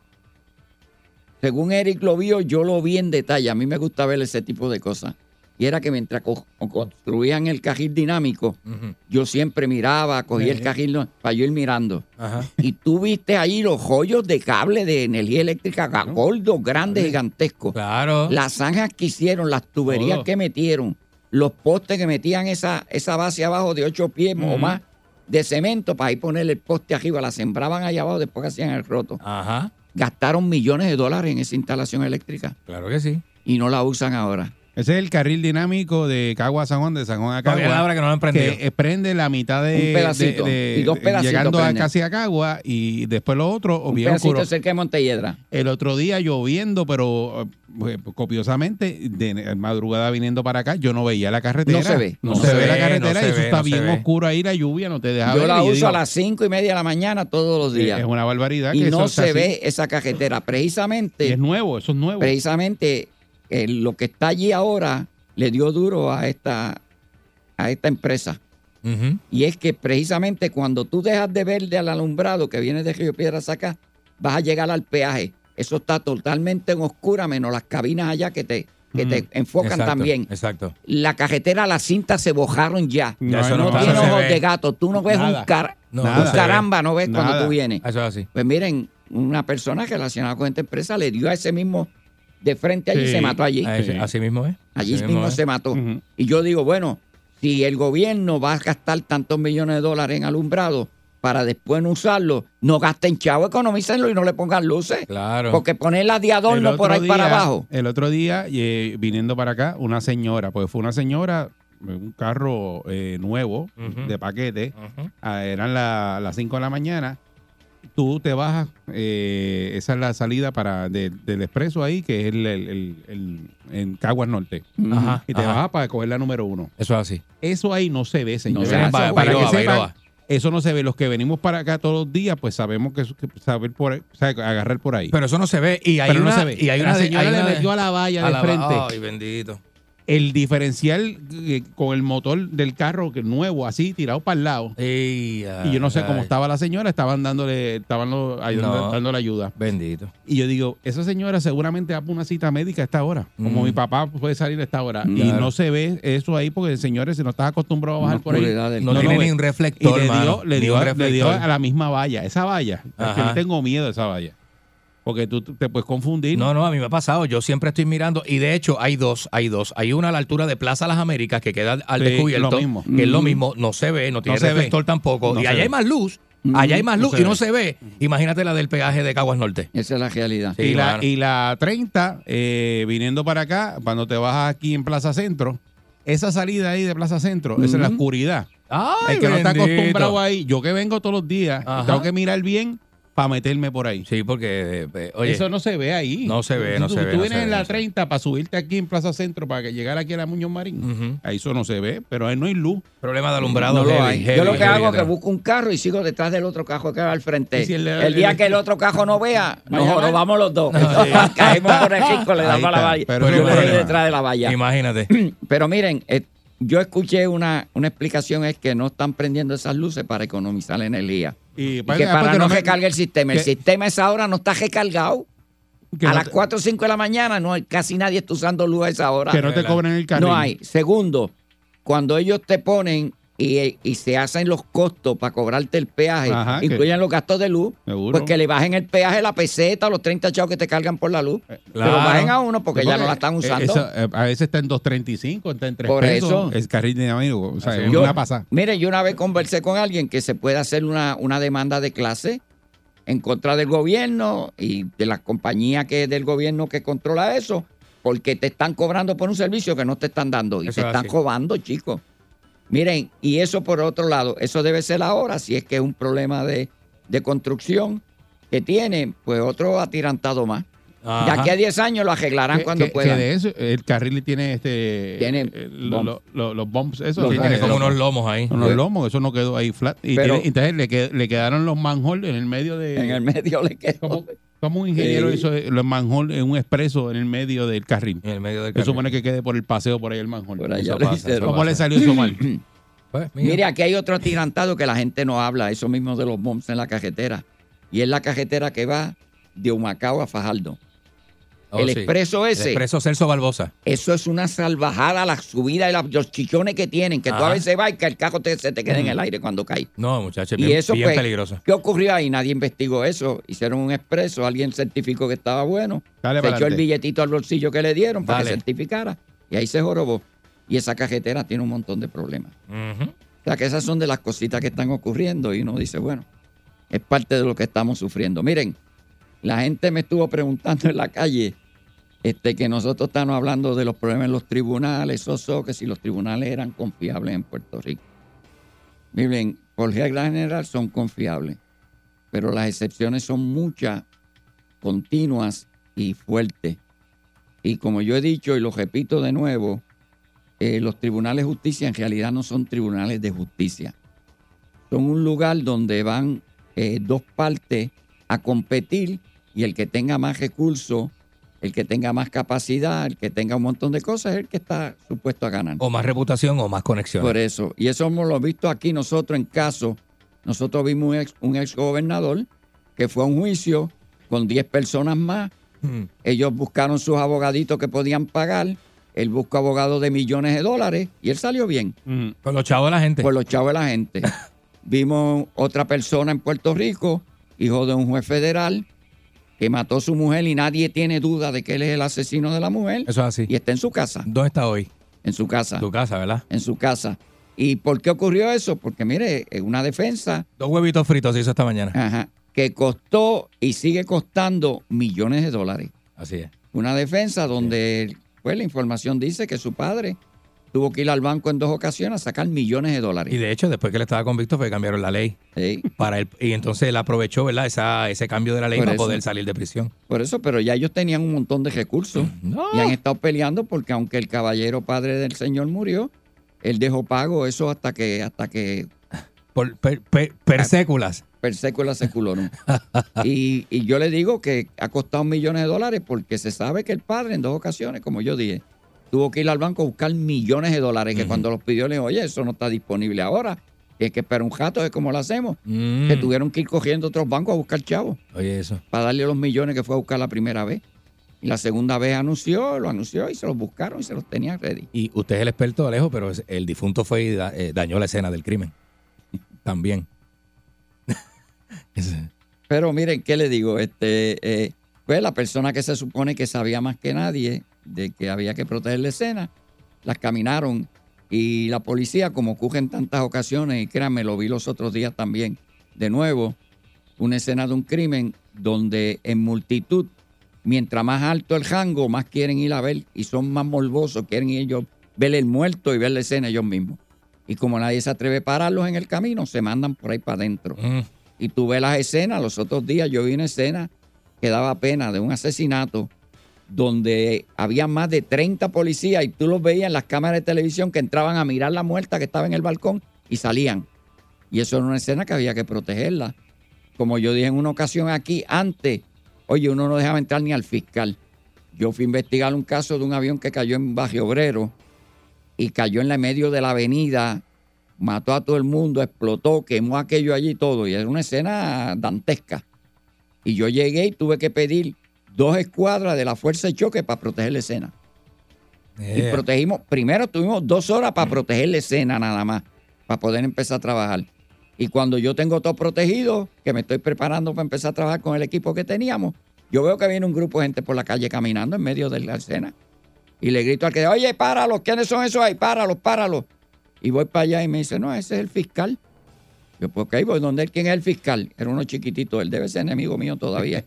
Según Eric lo vio, yo lo vi en detalle. A mí me gusta ver ese tipo de cosas. Y era que mientras construían el cajil dinámico, uh-huh. yo siempre miraba, cogía el cajil para yo ir mirando. Ajá. Y tú viste ahí los hoyos de cable de energía eléctrica, gordos, grandes, gigantescos. Claro. Las zanjas que hicieron, las tuberías que metieron, los postes que metían esa base abajo de 8 pies uh-huh. o más de cemento para ahí ponerle el poste arriba. La sembraban ahí abajo, después hacían el roto. Ajá. Gastaron millones de dólares en esa instalación eléctrica. Claro que sí. Y no la usan ahora. Ese es el carril dinámico de Caguas a San Juan, de San Juan a Caguas. Palabra que no lo han prendido. Que prende la mitad de... Un pedacito. Y 2 pedacitos llegando casi a Caguas y después lo otro. Un pedacito oscuro. Cerca de Montelledra. El otro día lloviendo, pero copiosamente, de madrugada viniendo para acá, yo no veía la carretera. No se ve. No se ve la carretera y eso está bien oscuro ahí, la lluvia no te deja ver. Yo la uso a las 5:30 de la mañana todos los días. Es una barbaridad. Y que no se ve esa carretera. Precisamente... Es nuevo, eso es nuevo. Precisamente... lo que está allí ahora le dio duro a esta empresa. Uh-huh. Y es que precisamente cuando tú dejas de ver del alumbrado que viene de Río Piedras acá, vas a llegar al peaje. Eso está totalmente en oscura, menos las cabinas allá que te enfocan exacto, también. Exacto. La carretera, las cintas se bojaron ya. Eso no tiene ojos de gato. Tú no ves nada. Un caramba, no ves nada. Cuando tú vienes. Eso es así. Pues miren, una persona relacionada con esta empresa le dio a ese mismo... De frente allí se mató allí. Así mismo es. Allí mismo se mató. Uh-huh. Y yo digo, bueno, si el gobierno va a gastar tantos millones de dólares en alumbrado para después no usarlo, no gasten chavo, economícenlo y no le pongan luces. Claro. Porque ponerlas de adorno por ahí para abajo. El otro día, viniendo para acá, una señora, pues fue una señora, un carro nuevo, uh-huh. de paquete, uh-huh. Eran las 5 de la mañana. Tú te bajas, esa es la salida del Expreso ahí, que es en Caguas Norte. Ajá, y te bajas para coger la número 1. Eso es así. Eso ahí no se ve, señor. No se para que sepan, eso no se ve. Los que venimos para acá todos los días, pues sabemos que agarrar por ahí. Pero eso no se ve. Y hay una señora le metió a la valla de frente. Ay, bendito. el diferencial con el motor del carro que nuevo, así, tirado para el lado. Ey, y yo no sé cómo estaba la señora, estaban dándole ayuda. Bendito. Y yo digo, esa señora seguramente va para una cita médica a esta hora, como mi papá puede salir a esta hora. Claro. Y no se ve eso ahí porque, señores, si no estás acostumbrado a bajar por ahí. No tiene ni un reflector, mano. Y le dio a la misma valla, esa valla. Ajá. Yo tengo miedo a esa valla. Porque tú te puedes confundir. No, a mí me ha pasado. Yo siempre estoy mirando. Y de hecho, hay dos. Hay una a la altura de Plaza Las Américas que queda al descubierto. Lo mismo. Que es lo mismo. No se ve, no tiene reflector tampoco. Y allá hay más luz. Allá hay más luz y no se ve. Imagínate la del peaje de Caguas Norte. Esa es la realidad. Sí, y la 30, viniendo para acá, cuando te vas aquí en Plaza Centro, esa salida ahí de Plaza Centro, esa es la oscuridad. Ay, el que bendito. No está acostumbrado ahí. Yo que vengo todos los días, tengo que mirar bien para meterme por ahí. Sí, porque oye, eso no se ve ahí. No se ve. Tú vienes en la 30 para subirte aquí en Plaza Centro para que llegar aquí a la Muñoz Marín. Ahí eso no se ve, pero ahí no hay luz. Problema de alumbrado no lo hay. Yo lo que hago es que busco un carro y sigo detrás del otro carro que va al frente. Si el día que el otro carro no vea, nos vamos los dos. Caemos por el chico, le damos la valla. Pero voy detrás de la valla. Imagínate. Pero miren, yo escuché una explicación, es que no están prendiendo esas luces para economizar la energía. Y para no recargue el sistema. El sistema a esa hora no está recargado. A las 4 o 5 de la mañana no, casi nadie está usando luz a esa hora. Que no te cobren el carril. No hay. Segundo, cuando ellos te ponen y se hacen los costos para cobrarte el peaje, incluyen los gastos de luz, seguro. Pues que le bajen el peaje, la peseta, los 30 chavos que te cargan por la luz, claro. Pero bajen a uno porque ya no la están usando. A veces está en 2.35, está en 3 por pesos. Eso, el carril dinámico, o sea, es una pasada. Mire, yo una vez conversé con alguien que se puede hacer una demanda de clase en contra del gobierno y de las compañías del gobierno que controla eso, porque te están cobrando por un servicio que no te están dando y eso te están robando, chicos. Miren, y eso por otro lado, eso debe ser ahora, si es que es un problema de construcción que tienen, pues otro atirantado más. Ajá. De aquí a 10 años lo arreglarán cuando puedan. Que de eso, el carril tiene los bumps, eso. Tiene como unos lomos ahí. Unos lomos, eso no quedó ahí flat. Y entonces le quedaron los manholes en el medio de... En el medio le quedó... Como un ingeniero hizo el manhole en un expreso en el medio del carril. Se supone que quede por el paseo por ahí el manhole. ¿Cómo le salió eso mal? Pues, mire, aquí hay otro atirantado que la gente no habla, eso mismo de los bombs en la carretera. Y es la carretera que va de Humacao a Fajardo. Expreso ese. El expreso Celso Barbosa. Eso es una salvajada, las subidas y los chichones que tienen, que tú a veces vas y que el carro se te queda en el aire cuando cae. No, muchachos, bien pues, peligroso. ¿Qué ocurrió ahí? Nadie investigó eso. Hicieron un expreso, alguien certificó que estaba bueno. Se echó el billetito al bolsillo que le dieron para que certificara. Y ahí se jorobó. Y esa carretera tiene un montón de problemas. Uh-huh. O sea, que esas son de las cositas que están ocurriendo y uno dice, bueno, es parte de lo que estamos sufriendo. Miren, la gente me estuvo preguntando en la calle que nosotros estamos hablando de los problemas en los tribunales, que si los tribunales eran confiables en Puerto Rico. Miren, por regla general son confiables, pero las excepciones son muchas, continuas y fuertes. Y como yo he dicho y lo repito de nuevo, los tribunales de justicia en realidad no son tribunales de justicia. Son un lugar donde van dos partes a competir y el que tenga más recursos, el que tenga más capacidad, el que tenga un montón de cosas, es el que está supuesto a ganar. O más reputación o más conexión. Por eso. Y eso hemos lo visto aquí nosotros en caso. Nosotros vimos un ex gobernador que fue a un juicio con 10 personas más. Mm. Ellos buscaron sus abogaditos que podían pagar. Él buscó abogados de millones de dólares y él salió bien. Mm. Por los chavos de la gente. Por los chavos de la gente. Vimos otra persona en Puerto Rico, hijo de un juez federal, que mató a su mujer y nadie tiene duda de que él es el asesino de la mujer. Eso es así. Y está en su casa. ¿Dónde está hoy? En su casa. Tu casa, ¿verdad? En su casa. ¿Y por qué ocurrió eso? Porque, mire, es una defensa. 2 huevitos fritos se hizo esta mañana. Ajá. Que costó y sigue costando millones de dólares. Así es. Una defensa donde, pues, la información dice que su padre tuvo que ir al banco en 2 ocasiones a sacar millones de dólares. Y de hecho, después que él estaba convicto, fue que cambiaron la ley. Sí. Para él, y entonces él aprovechó, ¿verdad?, ese cambio de la ley para poder salir de prisión. Por eso, pero ya ellos tenían un montón de recursos. No. Y han estado peleando porque aunque el caballero padre del señor murió, él dejó pago eso hasta que per séculas. Per séculas seculorum. y yo le digo que ha costado millones de dólares porque se sabe que el padre en 2 ocasiones, como yo dije, tuvo que ir al banco a buscar millones de dólares, que cuando los pidió le dijo, oye, eso no está disponible ahora, y es que espera un rato, es como lo hacemos, que tuvieron que ir cogiendo otros bancos a buscar chavos. Oye, eso. Para darle los millones que fue a buscar la primera vez. Y la segunda vez lo anunció y se los buscaron y se los tenían ready. Y usted es el experto, Alejo, pero el difunto fue y dañó la escena del crimen. También. Pero miren, ¿qué le digo? Pues la persona que se supone que sabía más que nadie de que había que proteger la escena, las caminaron. Y la policía, como ocurre en tantas ocasiones, y créanme, lo vi los otros días también, de nuevo, una escena de un crimen donde en multitud, mientras más alto el rango, más quieren ir a ver y son más morbosos, quieren ir ellos ver el muerto y ver la escena ellos mismos. Y como nadie se atreve a pararlos en el camino, se mandan por ahí para adentro. Y tú ves las escenas, los otros días yo vi una escena que daba pena de un asesinato donde había más de 30 policías y tú los veías en las cámaras de televisión que entraban a mirar la muerta que estaba en el balcón y salían. Y eso era una escena que había que protegerla. Como yo dije en una ocasión aquí, antes, oye, uno no dejaba entrar ni al fiscal. Yo fui a investigar un caso de un avión que cayó en Barrio Obrero y cayó en el medio de la avenida, mató a todo el mundo, explotó, quemó aquello allí y todo. Y era una escena dantesca. Y yo llegué y tuve que pedir 2 escuadras de la Fuerza de Choque para proteger la escena. Y protegimos, primero tuvimos 2 horas para proteger la escena nada más, para poder empezar a trabajar. Y cuando yo tengo todo protegido, que me estoy preparando para empezar a trabajar con el equipo que teníamos, yo veo que viene un grupo de gente por la calle caminando en medio de la escena. Y le grito al que dice, oye, páralos, ¿quiénes son esos ahí? Páralos, páralos. Y voy para allá y me dice, no, ese es el fiscal. Yo, pues, ok, voy donde él, ¿quién es el fiscal? Era uno chiquitito, él debe ser enemigo mío todavía.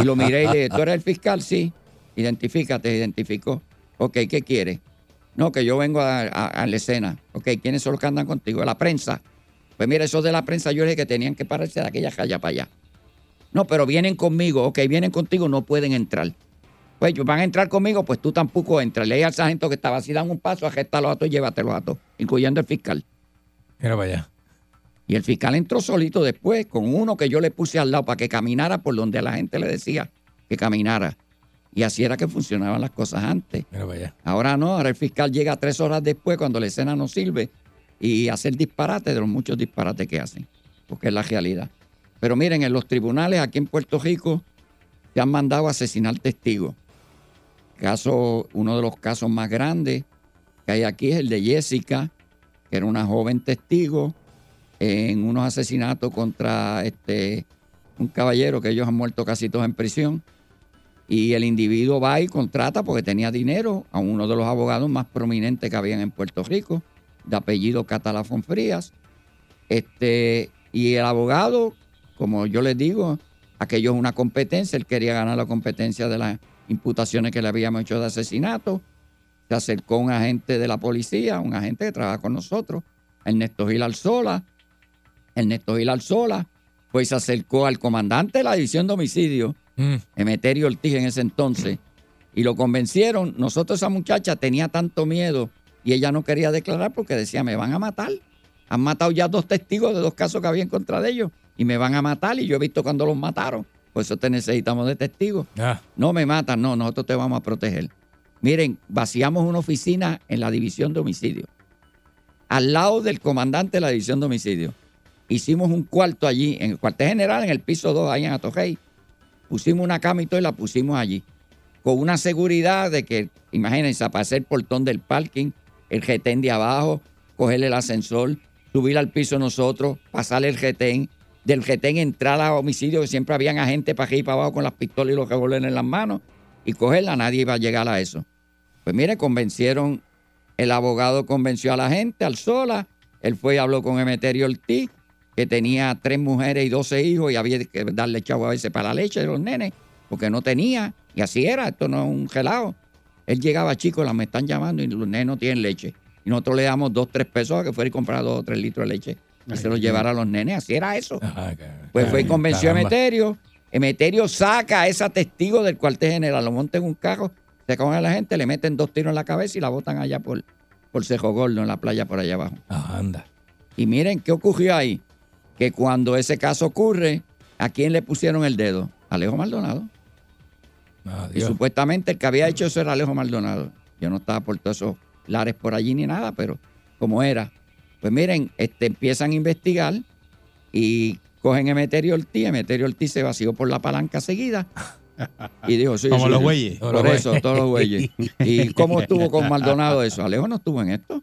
Y lo miré y le dije, ¿tú eres el fiscal? Sí. Identifícate, identificó. Ok, ¿qué quieres? No, que yo vengo a la escena. Ok, ¿quiénes son los que andan contigo? La prensa. Pues mira, esos de la prensa, yo les dije que tenían que pararse de aquella calle para allá. No, pero vienen conmigo. Ok, vienen contigo, no pueden entrar. Pues van a entrar conmigo, pues tú tampoco entras. Le dije al sargento que estaba así, dan un paso, agéstalos a todos y llévatelos a todos, incluyendo el fiscal. Mira para allá. Y el fiscal entró solito después con uno que yo le puse al lado para que caminara por donde la gente le decía que caminara. Y así era que funcionaban las cosas antes. Mira para allá. Ahora no, ahora el fiscal llega 3 horas después cuando la escena no sirve y hace el disparate de los muchos disparates que hacen, porque es la realidad. Pero miren, en los tribunales aquí en Puerto Rico se han mandado a asesinar testigos. Uno de los casos más grandes que hay aquí es el de Jessica, que era una joven testigo en unos asesinatos contra un caballero que ellos han muerto casi todos en prisión, y el individuo va y contrata porque tenía dinero a uno de los abogados más prominentes que habían en Puerto Rico, de apellido Cátala Fonfría, y el abogado, como yo les digo, aquello es una competencia, él quería ganar la competencia de las imputaciones que le habíamos hecho de asesinato. Se acercó un agente de la policía, un agente que trabaja con nosotros, Ernesto Gil Alzola, pues se acercó al comandante de la división de homicidio, Emeterio Ortiz en ese entonces, y lo convencieron. Nosotros, esa muchacha tenía tanto miedo y ella no quería declarar porque decía, me van a matar. Han matado ya 2 testigos de 2 casos que había en contra de ellos y me van a matar y yo he visto cuando los mataron. Por eso te necesitamos de testigos. No me matan, no, nosotros te vamos a proteger. Miren, vaciamos una oficina en la división de homicidio, al lado del comandante de la división de homicidio. Hicimos un cuarto allí, en el cuartel general, en el piso 2, ahí en Atorrey. Pusimos una cama y todo, y la pusimos allí. Con una seguridad de que, imagínense, aparecer el portón del parking, el retén de abajo, coger el ascensor, subir al piso nosotros, pasar el retén, del retén entrar a homicidio, que siempre habían agentes para aquí y para abajo con las pistolas y los revólveres en las manos, y cogerla, nadie iba a llegar a eso. Pues mire, convencieron, el abogado convenció a la gente, Alzola, él fue y habló con Emeterio Ortiz, que tenía 3 mujeres y 12 hijos y había que darle chavo a veces para la leche de los nenes, porque no tenía, y así era, esto no es un gelado. Él llegaba, chicos, me están llamando y los nenes no tienen leche. Y nosotros le damos 2, 3 pesos a que fuera y comprara 2 o 3 litros de leche y se los llevara a los nenes, así era eso. Pues fue y convenció a Emeterio. Emeterio saca a esa testigo del cuartel general, lo monta en un carro, se cogen a la gente, le meten 2 tiros en la cabeza y la botan allá por Cejo Gordo, en la playa por allá abajo. Anda. Y miren qué ocurrió ahí. Que cuando ese caso ocurre, ¿a quién le pusieron el dedo? Alejo Maldonado. Y supuestamente el que había hecho eso era Alejo Maldonado. Yo no estaba por todos esos lares por allí ni nada, pero como era. Pues miren, empiezan a investigar y cogen a Emeterio Ortiz. Emeterio Ortiz se vació por la palanca seguida y dijo, sí, como los güeyes. Por eso, todos los güeyes. ¿Y cómo estuvo con Maldonado eso? Alejo no estuvo en esto.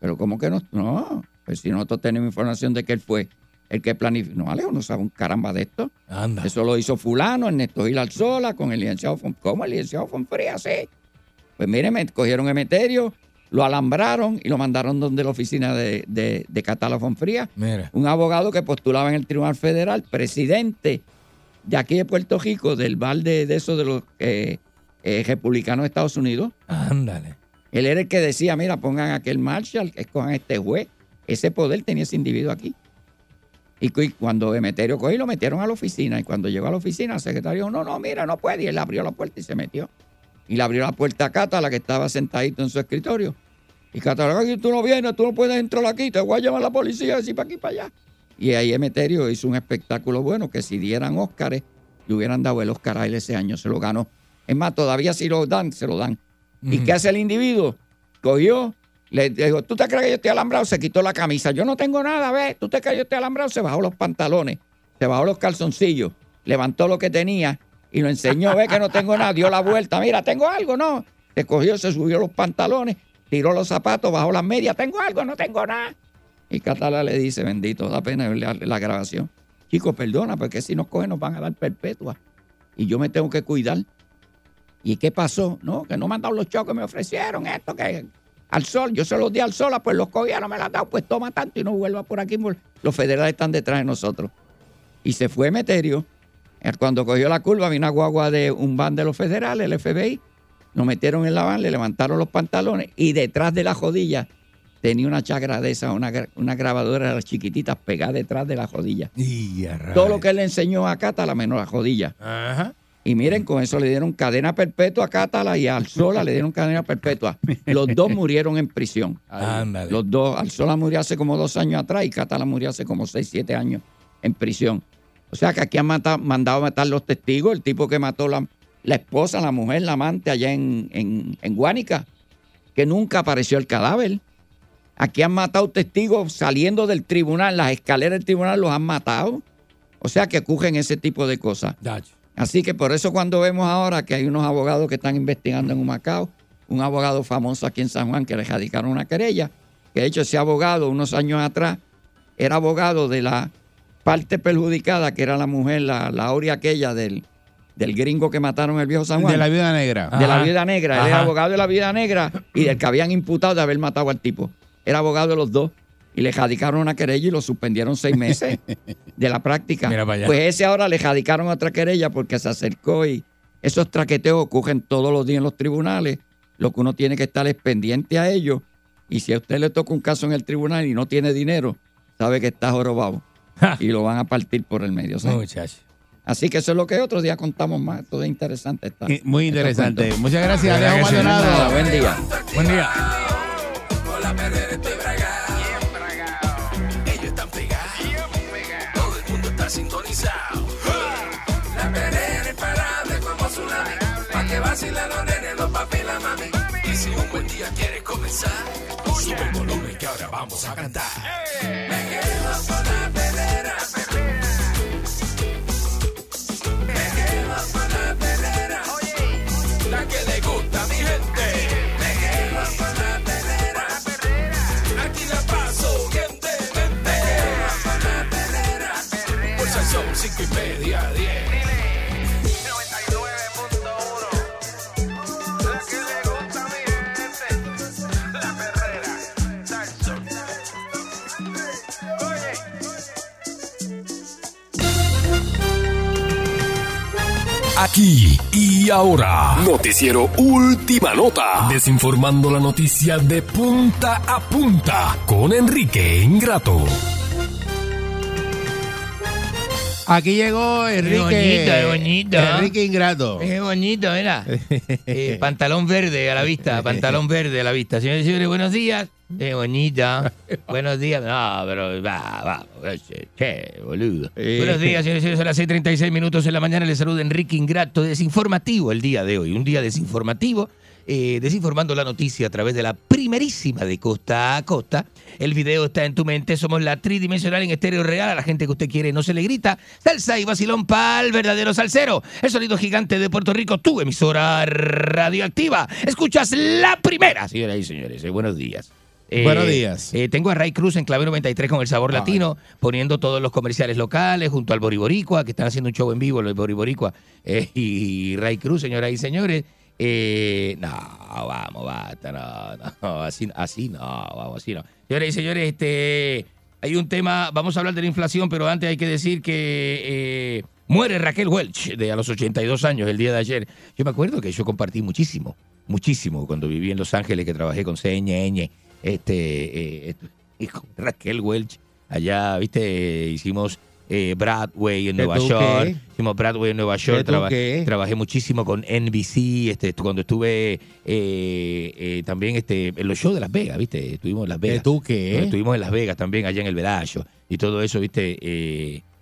Pero ¿cómo que no? No, pues si nosotros tenemos información de que él fue el que planificó. No, Alejo no sabe un caramba de esto. Anda. Eso lo hizo fulano, Ernesto Gil Alzola, con el licenciado Fonfría. ¿Cómo el licenciado Fonfría? Sí. Pues miren, me cogieron Emeterio, lo alambraron y lo mandaron donde la oficina de Cátala Fonfría. Mira. Un abogado que postulaba en el Tribunal Federal, presidente de aquí de Puerto Rico, del bar de esos de los republicanos de Estados Unidos. Ándale. Él era el que decía, mira, pongan aquel Marshall, escojan este juez. Ese poder tenía ese individuo aquí. Y cuando Emeterio cogió, lo metieron a la oficina. Y cuando llegó a la oficina, el secretario dijo, no, mira, no puede. Y él abrió la puerta y se metió. Y le abrió la puerta a Cátala, que estaba sentadito en su escritorio. Y Cátala, tú no vienes, tú no puedes entrar aquí, te voy a llamar a la policía, así para aquí, para allá. Y ahí Emeterio hizo un espectáculo bueno, que si dieran Óscares, le hubieran dado el Óscar a él ese año, se lo ganó. Es más, todavía si lo dan, se lo dan. ¿Y qué hace el individuo? Cogió, le dijo, ¿tú te crees que yo estoy alambrado? Se quitó la camisa. Yo no tengo nada, ¿ves? ¿Tú te crees que yo estoy alambrado? Se bajó los pantalones, se bajó los calzoncillos, levantó lo que tenía y lo enseñó. ¿Ves que no tengo nada? Dio la vuelta. Mira, ¿tengo algo? No. Se cogió, se subió los pantalones, tiró los zapatos, bajó las medias. ¿Tengo algo? No tengo nada. Y Cátala le dice, bendito, da pena la grabación. Chicos, perdona, porque si nos cogen nos van a dar perpetua. Y yo me tengo que cuidar. ¿Y qué pasó? No, que no me han dado los chavos que me ofrecieron, esto, que al sol, yo se los di al sol, pues los cogieron, me la han dado, pues toma tanto y no vuelva por aquí, los federales están detrás de nosotros. Y se fue Emeterio. Cuando cogió la curva, vino una guagua de un van de los federales, el FBI, lo metieron en la van, le levantaron los pantalones y detrás de la rodilla tenía una chagra de esa, una grabadora de las chiquititas pegada detrás de la rodilla. Todo lo que él le enseñó a Cátala, menos la rodilla. Ajá. Y miren, con eso le dieron cadena perpetua a Cátala y a Alzola le dieron cadena perpetua. Los dos murieron en prisión. Ándale. Los dos. Alzola murió hace como 2 años atrás y Cátala murió hace como 6, 7 años en prisión. O sea que aquí han mandado a matar los testigos. El tipo que mató la esposa, la mujer, la amante allá en Guánica, que nunca apareció el cadáver. Aquí han matado testigos saliendo del tribunal. Las escaleras del tribunal los han matado. O sea que ocurren ese tipo de cosas. Así que por eso cuando vemos ahora que hay unos abogados que están investigando en Humacao, un abogado famoso aquí en San Juan que le radicaron una querella, que de hecho ese abogado unos años atrás era abogado de la parte perjudicada, que era la mujer, la Aurea aquella del gringo que mataron el viejo San Juan. De la viuda negra. De la viuda negra. Él era abogado de la viuda negra y del que habían imputado de haber matado al tipo. Era abogado de los dos. Y le radicaron una querella y lo suspendieron 6 meses de la práctica. Mira para allá. Pues ese ahora le radicaron otra querella porque se acercó y esos traqueteos ocurren todos los días en los tribunales. Lo que uno tiene que estar es pendiente a ellos. Y si a usted le toca un caso en el tribunal y no tiene dinero, sabe que está jorobado. Y lo van a partir por el medio. Muchachos. Así que eso es lo que otro día contamos más. Todo es interesante. Muy interesante. Muchas gracias, Alejo Maldonado. Buen día. Buen día. Sintonizado, La Perrera imparable como tsunami, pa' que vacilan los nenes, los papi y la mami, y si un buen día quieres comenzar, sube el volumen que ahora vamos a cantar, me quedo con La Perrera, me quedo con La Perrera, la que le gusta a mi gente, me quedo con La Perrera, aquí la paso bien. Son 5:30 a 10. 99.1. La que le gusta a mi gente. La Perrera. Salsoul. Oye. Aquí y ahora. Noticiero Última Nota. Desinformando la noticia de punta a punta con Enrique Ingrato. Aquí llegó Enrique Ingrato. Es bonito, mira. Pantalón verde a la vista, señores y señores, buenos días. de bonita. Buenos días. No, pero va. Che, boludo. Buenos días, señores y señores. A las 6:36 de la mañana les saluda Enrique Ingrato. Desinformativo el día de hoy. Un día desinformativo. Desinformando la noticia a través de la primerísima de costa a costa. El video está en tu mente. Somos la tridimensional en estéreo real. A la gente que usted quiere no se le grita. Salsa y vacilón pa'l verdadero salsero. El sonido gigante de Puerto Rico. Tu emisora radioactiva. Escuchas la primera, señoras y señores. Buenos días. Buenos días. Tengo a Ray Cruz en Clave 93 con el sabor latino, poniendo todos los comerciales locales junto al Boriboricua, que están haciendo un show en vivo, los Boriboricua. Y Ray Cruz, señoras y señores. No, vamos, basta, no, así no, vamos, así no. Señoras y señores, hay un tema, vamos a hablar de la inflación, pero antes hay que decir que muere Raquel Welch a los 82 años el día de ayer. Yo me acuerdo que yo compartí muchísimo cuando viví en Los Ángeles, que trabajé con CNN. Raquel Welch, allá, viste, hicimos Broadway en Nueva York. Hicimos Broadway en Nueva York. Trabajé muchísimo con NBC, cuando estuve también en los shows de Las Vegas, viste, estuvimos en Las Vegas. Estuvimos en Las Vegas también, allá en el Vedazo y todo eso, viste.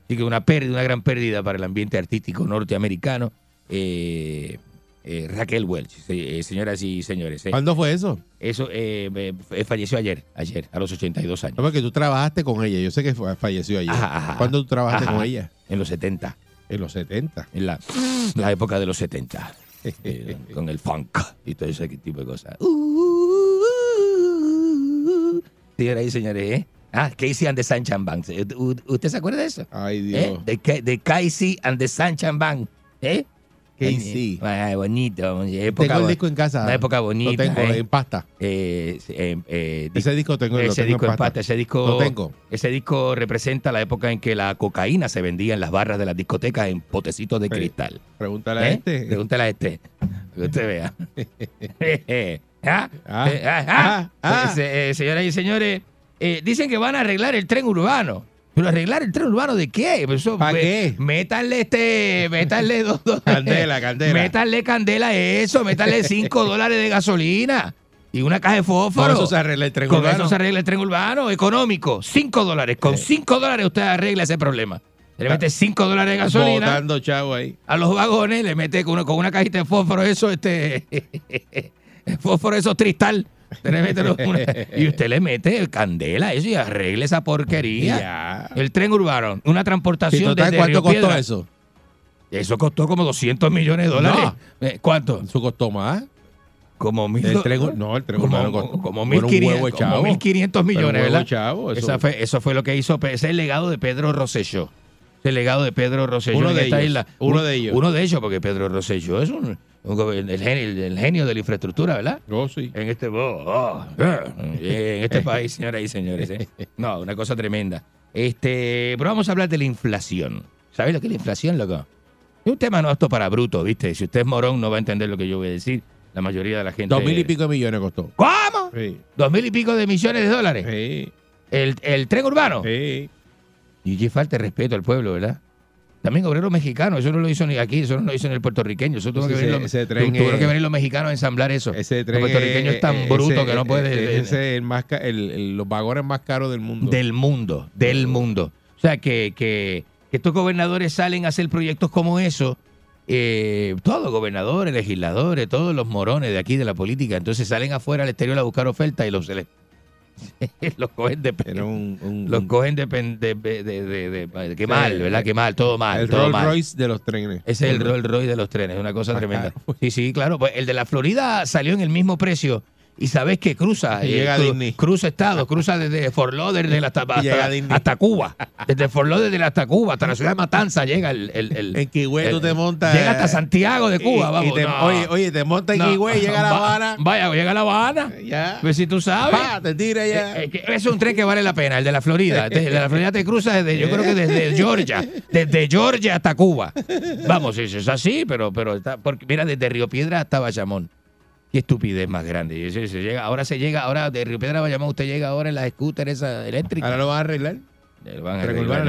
Así que una gran pérdida para el ambiente artístico norteamericano. Raquel Welch, señoras y señores. ¿Cuándo fue eso? Eso falleció ayer, a los 82 años. No, porque tú trabajaste con ella, yo sé que falleció ayer. ¿Cuándo tú trabajaste con ella? En los 70. ¿En los 70? En la época de los 70. Con el funk y todo ese tipo de cosas. Señoras y señores, Casey and the Sunshine Band. ¿Usted se acuerda de eso? Ay, Dios. De Casey and the Sunshine Band. Sí. Ay, bonito. Época, tengo el disco en casa. Una época bonita. Lo tengo en pasta. Ese disco tengo, lo tengo en pasta. Ese disco representa la época en que la cocaína se vendía en las barras de las discotecas en potecitos de cristal. Pregúntale a este. Pregúntale a este. Que usted vea. Señoras y señores, dicen que van a arreglar el tren urbano. ¿Pero arreglar el tren urbano de qué? ¿Para qué? Métanle métanle $2. Candela. Métanle candela a eso, métanle $5 de gasolina y una caja de fósforo. Con eso se arregla el tren urbano. Con eso se arregla el tren urbano, económico, $5. Con $5 usted arregla ese problema. Le mete $5 de gasolina. Botando chavo ahí. A los vagones le mete con una cajita de fósforo, eso, fósforo, eso, cristal. Y usted le mete candela a eso y arregle esa porquería. El tren urbano, una transportación de ¿cuánto costó eso? Eso costó como $200 millones. No. ¿Cuánto? Eso costó más. Como el tren urbano costó como $1.500 millones, ¿verdad? Chavo, eso fue lo que hizo. Ese es el legado de Pedro Rosselló. El legado de Pedro Rosselló uno de ellos, porque Pedro Rosselló es el genio de la infraestructura, ¿verdad? Oh, sí. En este país, señoras y señores. No, una cosa tremenda. Pero vamos a hablar de la inflación. ¿Sabes lo que es la inflación, loco? Es un tema no apto para bruto, ¿viste? Si usted es morón no va a entender lo que yo voy a decir. La mayoría de la gente... $2,000 y pico de millones costó. ¿Cómo? Sí. $2,000 y pico de millones. Sí. ¿El tren urbano? Sí. Y que falta de respeto al pueblo, ¿verdad? También obrero mexicano, eso no lo hizo ni aquí, eso no lo hizo en el puertorriqueño. Eso tuvo que venir los mexicanos a ensamblar eso. Ese tren, los puertorriqueños es tan bruto que no puede... Ese es los vagones más caros del mundo. Del mundo. O sea, que estos gobernadores salen a hacer proyectos como eso. Todos gobernadores, legisladores, todos los morones de aquí, de la política. Entonces salen afuera al exterior a buscar ofertas y los cogen de qué mal, ¿verdad? Qué mal, todo mal. El Rolls Royce de los trenes. Ese es el Rolls Royce de los trenes, una cosa tremenda. Sí, claro. Pues el de la Florida salió en el mismo precio. Y sabes que cruza. Llega Disney. Cruza estados, cruza desde Fort Lauderdale hasta Cuba. Desde Fort Lauderdale hasta Cuba, hasta la ciudad de Matanza llega el en Quigüey tú te montas. Llega hasta Santiago de Cuba, vamos. Oye, te montas en Quigüey, llega a La Habana. Vaya, llega a La Habana. Ya. Pues si tú sabes. Te tira ya. Es un tren que vale la pena, el de la Florida. El de la Florida te cruza desde, yo creo que desde Georgia. Desde Georgia hasta Cuba. Vamos, es así, pero está, porque, mira, desde Río Piedras hasta Bayamón. Qué estupidez más grande. Ahora de Río Piedra a Bayamón, usted llega ahora en las scooters esas eléctricas. Ahora lo van a arreglar. Le van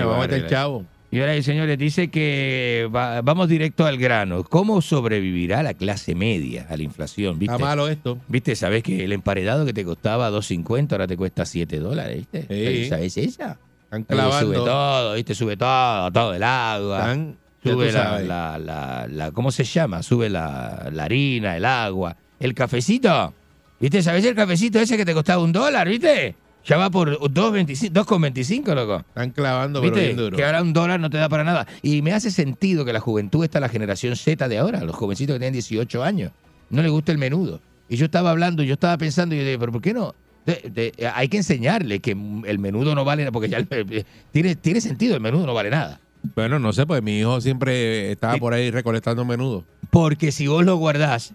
a meter el chavo. Y ahora, señores, dice que vamos directo al grano. ¿Cómo sobrevivirá la clase media a la inflación? ¿Viste? Está malo esto. ¿Viste? ¿Sabes que el emparedado que te costaba $2.50 ahora te cuesta $7? ¿Viste? Sí. ¿Sabes esa? Están clavando. Sube todo, ¿viste? Sube todo, todo el agua. Están, sube la ¿cómo se llama? Sube la harina, el agua. El cafecito. ¿Viste? ¿Sabes el cafecito ese que te costaba $1, viste? Ya va por 2,25, loco. Están clavando, ¿viste? Pero bien duro. Que ahora $1 no te da para nada. Y me hace sentido que la juventud está la generación Z de ahora, los jovencitos que tienen 18 años. No les gusta el menudo. Y yo estaba hablando, yo estaba pensando, y yo dije, ¿pero por qué no? Hay que enseñarles que el menudo no vale nada, porque ya tiene sentido, el menudo no vale nada. Bueno, no sé, pues mi hijo siempre estaba por ahí recolectando menudo. Porque si vos lo guardás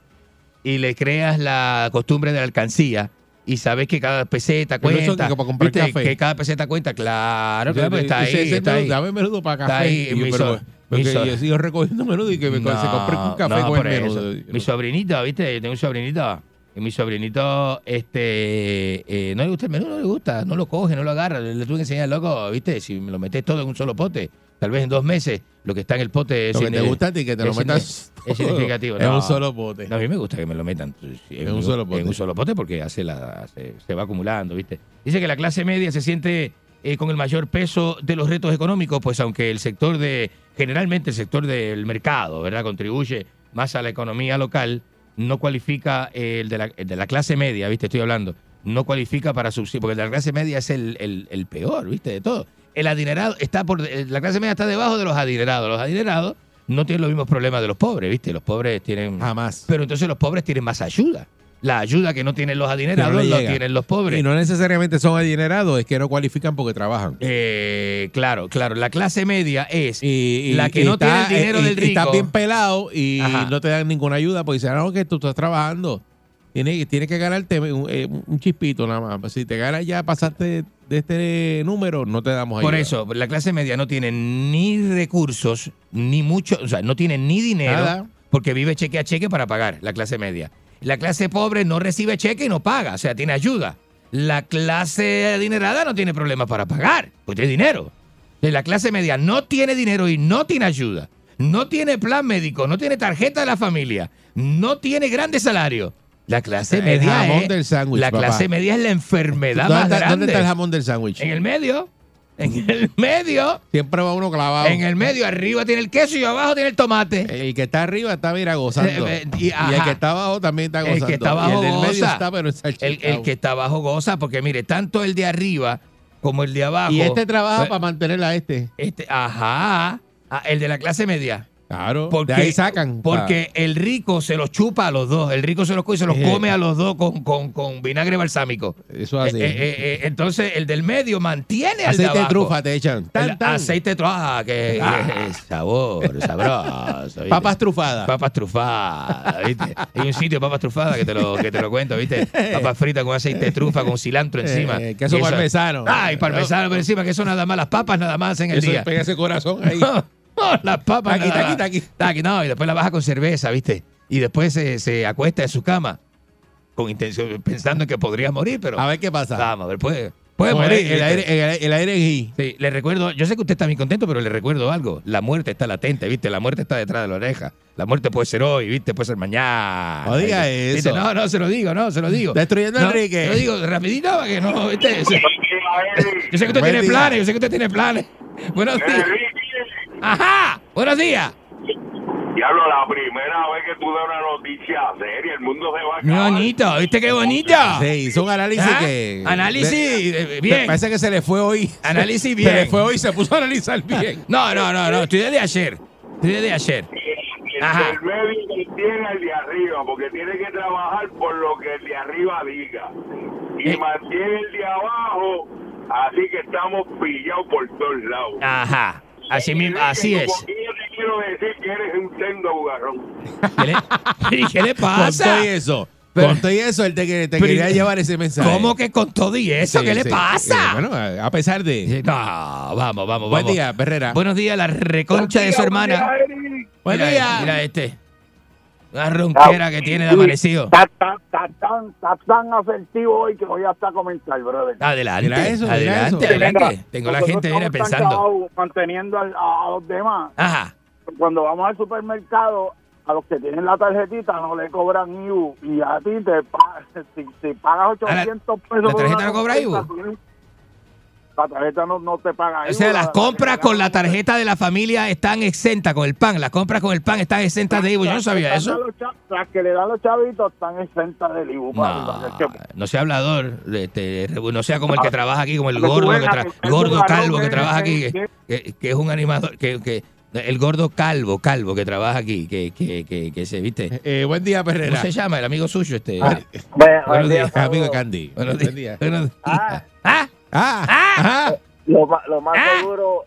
y le creas la costumbre de la alcancía, y sabes que cada peseta cuenta, ¿viste? Que cada peseta cuenta, claro, claro, está ahí, está ahí. Dame menudo para café. Está ahí, yo sigo recogiendo menudo y que se compré un café con el menudo. Mi sobrinito, ¿viste? Yo tengo un sobrinito. Y mi sobrinito, no le gusta el menudo, no le gusta. No lo coge, no lo agarra. Le tuve que enseñar, loco, ¿viste? Si me lo metes todo en un solo pote, tal vez en 2 meses, lo que está en el pote es... Lo que te gusta a ti, que te lo metas... Es significativo. Es un solo pote. No, a mí me gusta que me lo metan en un solo pote. En un solo pote porque se va acumulando, ¿viste? Dice que la clase media se siente con el mayor peso de los retos económicos, pues aunque generalmente el sector del mercado, ¿verdad? Contribuye más a la economía local, no cualifica el de la clase media, ¿viste? Estoy hablando. No cualifica para subsidio, porque el de la clase media es el peor, ¿viste? De todo. El adinerado la clase media está debajo de los adinerados. Los adinerados no tienen los mismos problemas de los pobres, ¿viste? Los pobres tienen... Jamás. Pero entonces los pobres tienen más ayuda. La ayuda que no tienen los adinerados la tienen los pobres. Y no necesariamente son adinerados, es que no cualifican porque trabajan. Claro. La clase media es la que no tiene el dinero del rico. Y está bien pelado y no te dan ninguna ayuda porque dicen, no, que tú estás trabajando. Tienes que ganarte un chispito nada más. Si te ganas ya, pasaste de este número, no te damos ayuda. Por eso, la clase media no tiene ni recursos, ni mucho, o sea, no tiene ni dinero, nada, porque vive cheque a cheque para pagar, la clase media. La clase pobre no recibe cheque y no paga, o sea, tiene ayuda. La clase adinerada no tiene problemas para pagar, pues tiene dinero. La clase media no tiene dinero y no tiene ayuda. No tiene plan médico, no tiene tarjeta de la familia, no tiene grandes salarios. La clase media es la enfermedad más grande. ¿Dónde está el jamón del sándwich? En el medio. En el medio. Siempre va uno clavado. En el medio, arriba tiene el queso y abajo tiene el tomate. El que está arriba está, mira, gozando. Y el que está abajo también está gozando. El que está abajo el que está abajo goza porque, mire, tanto el de arriba como el de abajo. Y este trabaja para mantener a este. El de la clase media. Claro, porque, de ahí sacan. Porque el rico se los chupa a los dos. El rico se los come a los dos con vinagre balsámico. Eso así. Entonces, el del medio mantiene al de abajo. Aceite de trufa te echan. Aceite de trufa, que sabor, sabroso. ¿Viste? Papas trufadas, ¿viste? Hay un sitio de papas trufadas que te lo cuento, ¿viste? Papas fritas con aceite de trufa, con cilantro encima. Queso parmesano. Ay, parmesano por encima, que eso nada más, las papas nada más en el día. Eso pega ese corazón ahí. No, las papas. Aquí. No, y después la baja con cerveza, ¿viste? Y después se acuesta en su cama con intención, pensando en que podría morir, pero... A ver qué pasa. Vamos, después... Puede morir. El aire es... Sí, le recuerdo... Yo sé que usted está muy contento, pero le recuerdo algo. La muerte está latente, ¿viste? La muerte está detrás de la oreja. La muerte puede ser hoy, ¿viste? Puede ser mañana. No diga eso. ¿Viste? No, se lo digo. Destruyendo a Enrique. Lo digo rapidito para que no... ¿viste? Yo sé que usted tiene planes, Buenos días. ¡Ajá! ¡Buenos días! Diablo, la primera vez que tú das una noticia seria, el mundo se va a acabar. Bonito, ¿viste qué bonito? Sí, hizo un análisis bien. Parece que se le fue hoy. Análisis bien. Se le fue hoy y se puso a analizar bien. No, estudié de ayer. El médico tiene al de arriba, porque tiene que trabajar por lo que el de arriba diga. Y mantiene el de abajo, así que estamos pillados por todos lados. Ajá. Así es. Yo te quiero decir que eres un sendo bugarrón. ¿Qué le pasa? Con todo y eso, él te quería llevar ese mensaje. ¿Cómo que con todo y eso? Sí, ¿Qué le pasa? Bueno, a pesar de... No, vamos. Buen día, Perrera. Buenos días, la reconcha de su hermana. Buen día. Mira este. Una ronquera que tiene de amanecido. Está tan asertivo hoy que voy hasta a comentar, brother. Adelante. Tengo la gente viene pensando. Manteniendo a los demás. Ajá. Cuando vamos al supermercado, a los que tienen la tarjetita no le cobran IVU. Y a ti te si pagas 800 pesos. ¿La tarjeta no cobra IVU? La tarjeta no te paga IVU. O sea, las compras con la tarjeta de la familia están exentas con el pan. Las compras con el pan están exentas de IVU. Yo no sabía eso. Las que le dan los chavitos están exentas del IVU. No sea hablador. No sea como el que trabaja aquí, como el gordo calvo que trabaja aquí, que es un animador. El gordo calvo que trabaja aquí, que se viste. Buen día, Perrera. ¿Cómo se llama el amigo suyo? Buenos días, amigo Candy. Buenos días. Lo más seguro,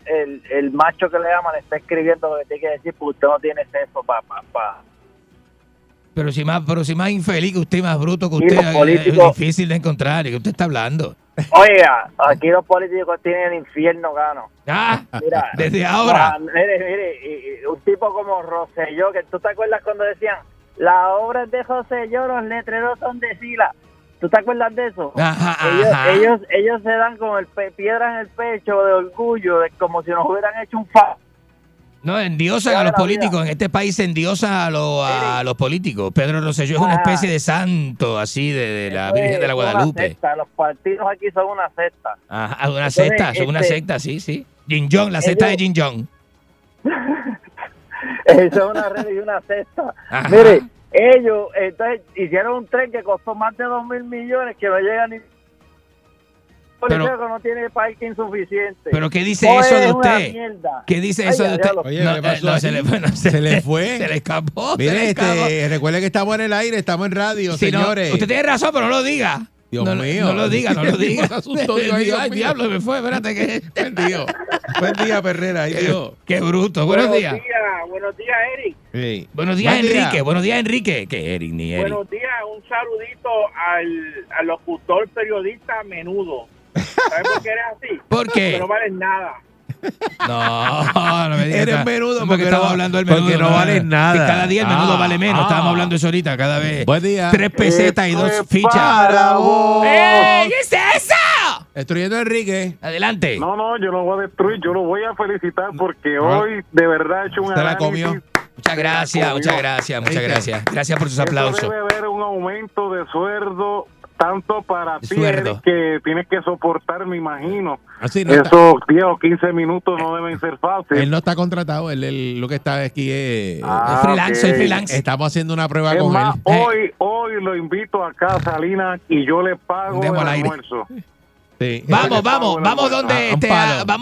el macho que le llaman le está escribiendo lo que tiene que decir porque usted no tiene sexo, papá. Pero si más infeliz que usted, más bruto que usted, es difícil de encontrar. ¿Y qué usted está hablando? Oiga, aquí los políticos tienen el infierno gano. Mira, desde ahora. Mire, un tipo como Rosselló, que tú te acuerdas cuando decían, las obras de Rosselló, los letreros son de Sila. ¿Tú te acuerdas de eso? Ellos se dan con el piedra en el pecho de orgullo, como si nos hubieran hecho un fa. No, endiosan a los políticos. En este país se endiosa a los políticos. Pedro Rosselló es una especie de santo, así, de la Virgen de la Guadalupe. Secta. Los partidos aquí son una secta. Ajá, una secta, son una secta, sí. Jin Jong, la secta de Jin Jong. Eso es una red y una secta. Ajá. Mire, ellos entonces hicieron un tren que costó más de 2,000 millones que no llega ni... Pero no tiene parking suficiente. ¿Pero qué dice eso de usted? ¿Qué dice eso de usted? Oye, se le fue. Se le escapó. Mire, recuerde que estamos en el aire, estamos en radio, si señores. No, usted tiene razón, pero no lo diga. Dios mío. No lo diga. Ay, diablo, me fue. Espérate que... Buen día, Perrera. Qué bruto. Buenos días. Buenos días, Eric. Sí. Buenos días, Enrique. ¿Qué Eric ni Eric? Buenos días. Un saludito al locutor periodista Menudo. ¿Sabes por qué eres así? ¿Por qué? Porque no vales nada. No me digas. Eres menudo porque estamos hablando del menudo. Porque no vales nada. Que cada día el menudo vale menos. Estábamos hablando eso ahorita, cada vez. Buen día. 3 pesetas y 2 fichas. Para vos. ¡Ey! ¿Qué es eso? Destruyendo a Enrique. Adelante. No, yo no voy a destruir. Yo lo voy a felicitar porque hoy de verdad he hecho un análisis. Muchas gracias. Gracias por sus aplausos. Debe haber un aumento de sueldo. Tanto para ti, Eric, que tienes que soportar, me imagino. Esos 10 o 15 minutos no deben ser fáciles. Él no está contratado, él lo que está aquí es... freelance. Estamos haciendo una prueba con él. Hoy lo invito acá a Salinas y yo le pago el almuerzo. Sí. Vamos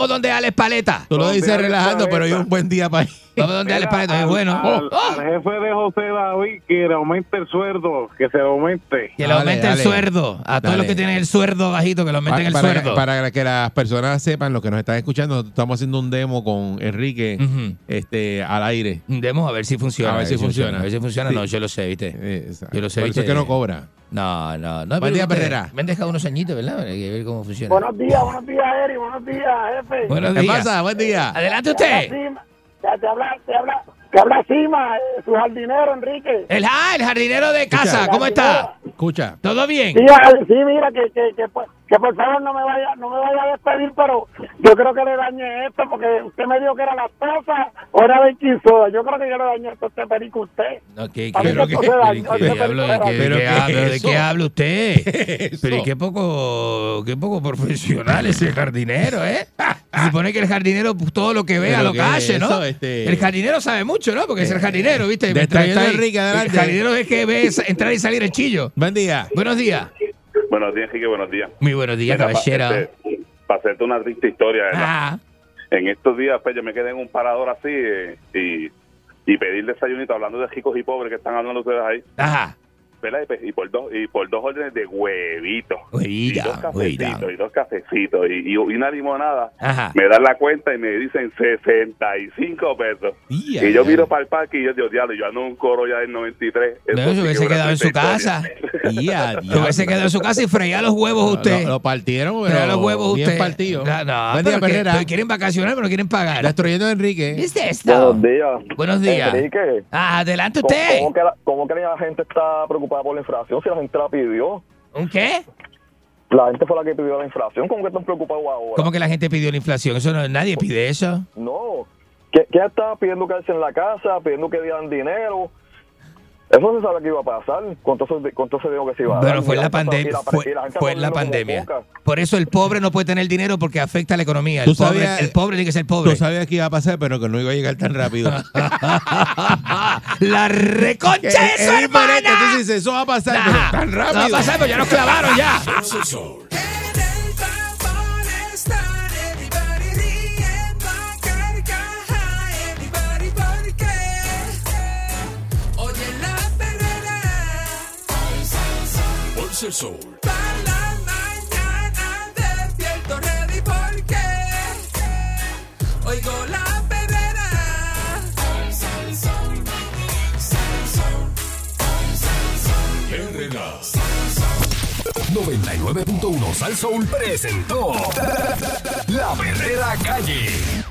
donde Alex Paleta. Tú lo dices relajando, pero hoy es un buen día para ir. Vamos donde Alex Paleta, es bueno. Al jefe de José David, que le aumente el sueldo, que se aumente. Que le aumente el sueldo. A todos los que tienen el sueldo bajito, que le aumenten el sueldo. Para que las personas sepan, los que nos están escuchando, estamos haciendo un demo con Enrique al aire. Un demo, a ver si funciona. A ver si funciona. Sí. No, yo lo sé, ¿viste? Yo lo sé, ¿viste? Por eso que no cobra. No. Buen día, Perrera. Me han dejado unos añitos, ¿verdad? Hay que ver cómo funciona. Buenos días, Eri. Buenos días, jefe. ¿Qué pasa? Buen día. Adelante usted. Te habla Cima, su jardinero, Enrique. El jardinero de casa. ¿Cómo está? Escucha. ¿Todo bien? Sí, mira, que por favor no me vaya a despedir, pero yo creo que le dañé esto, porque usted me dijo que era la taza o era de quinzoda. Yo creo que yo le dañé esto a este perico usted. ¿De qué habla usted? Pero qué poco profesional ese jardinero, ¿eh? Se supone que el jardinero todo lo que vea lo calle, ¿no? El jardinero sabe mucho, ¿no? Porque es el jardinero, ¿viste? El jardinero es que ve entrar y salir el chillo. Buen día. Buenos días. Buenos días, Jique, buenos días. Muy buenos días, caballero. Para hacerte una triste historia, en estos días pues, yo me quedé en un parador así y pedí el desayunito, hablando de ricos y pobres que están hablando ustedes ahí. Ajá. Y por dos órdenes de huevitos. Y dos cafecitos. Y una limonada. Ajá. Me dan la cuenta y me dicen 65 pesos. Y yo miro para el parque y yo digo, diablo, yo ando en un coro ya del 93. No, yo hubiese quedado en su casa. Yo hubiese quedado en su casa y freía los huevos usted. Lo partieron, pero freía los huevos usted. Partido. Buen día, Perrera. Quieren vacacionar, pero quieren pagar. Destruyendo a Enrique. ¿Qué es esto? Buenos días. Enrique. Adelante usted. ¿Cómo que la gente está preocupada paga por la infracción si la gente la pidió? ¿Un qué? La gente fue la que pidió la inflación. ¿Cómo que están preocupados ahora? ¿Cómo que la gente pidió la inflación? Eso no, nadie pide eso. No. ¿Quién estaba pidiendo quedarse en la casa, pidiendo que dieran dinero? Eso se sabe que iba a pasar. Con todo ese dinero que se iba a dar. Pero fue la pandemia. Fue la pandemia. Por eso el pobre no puede tener dinero porque afecta a la economía. El pobre tiene que ser pobre. Tú sabías que iba a pasar, pero que no iba a llegar tan rápido. ¡La reconcha eso, hermana! Entonces dices, eso va a pasar, nah, pero tan rápido. No va a pasar, pero ya nos clavaron, ya. El sol. Para la mañana despierto ready porque oigo la perrera. Salsoul, Salsoul, Salsoul, perrera. 99.1 Salsoul presentó La Perrera Calle.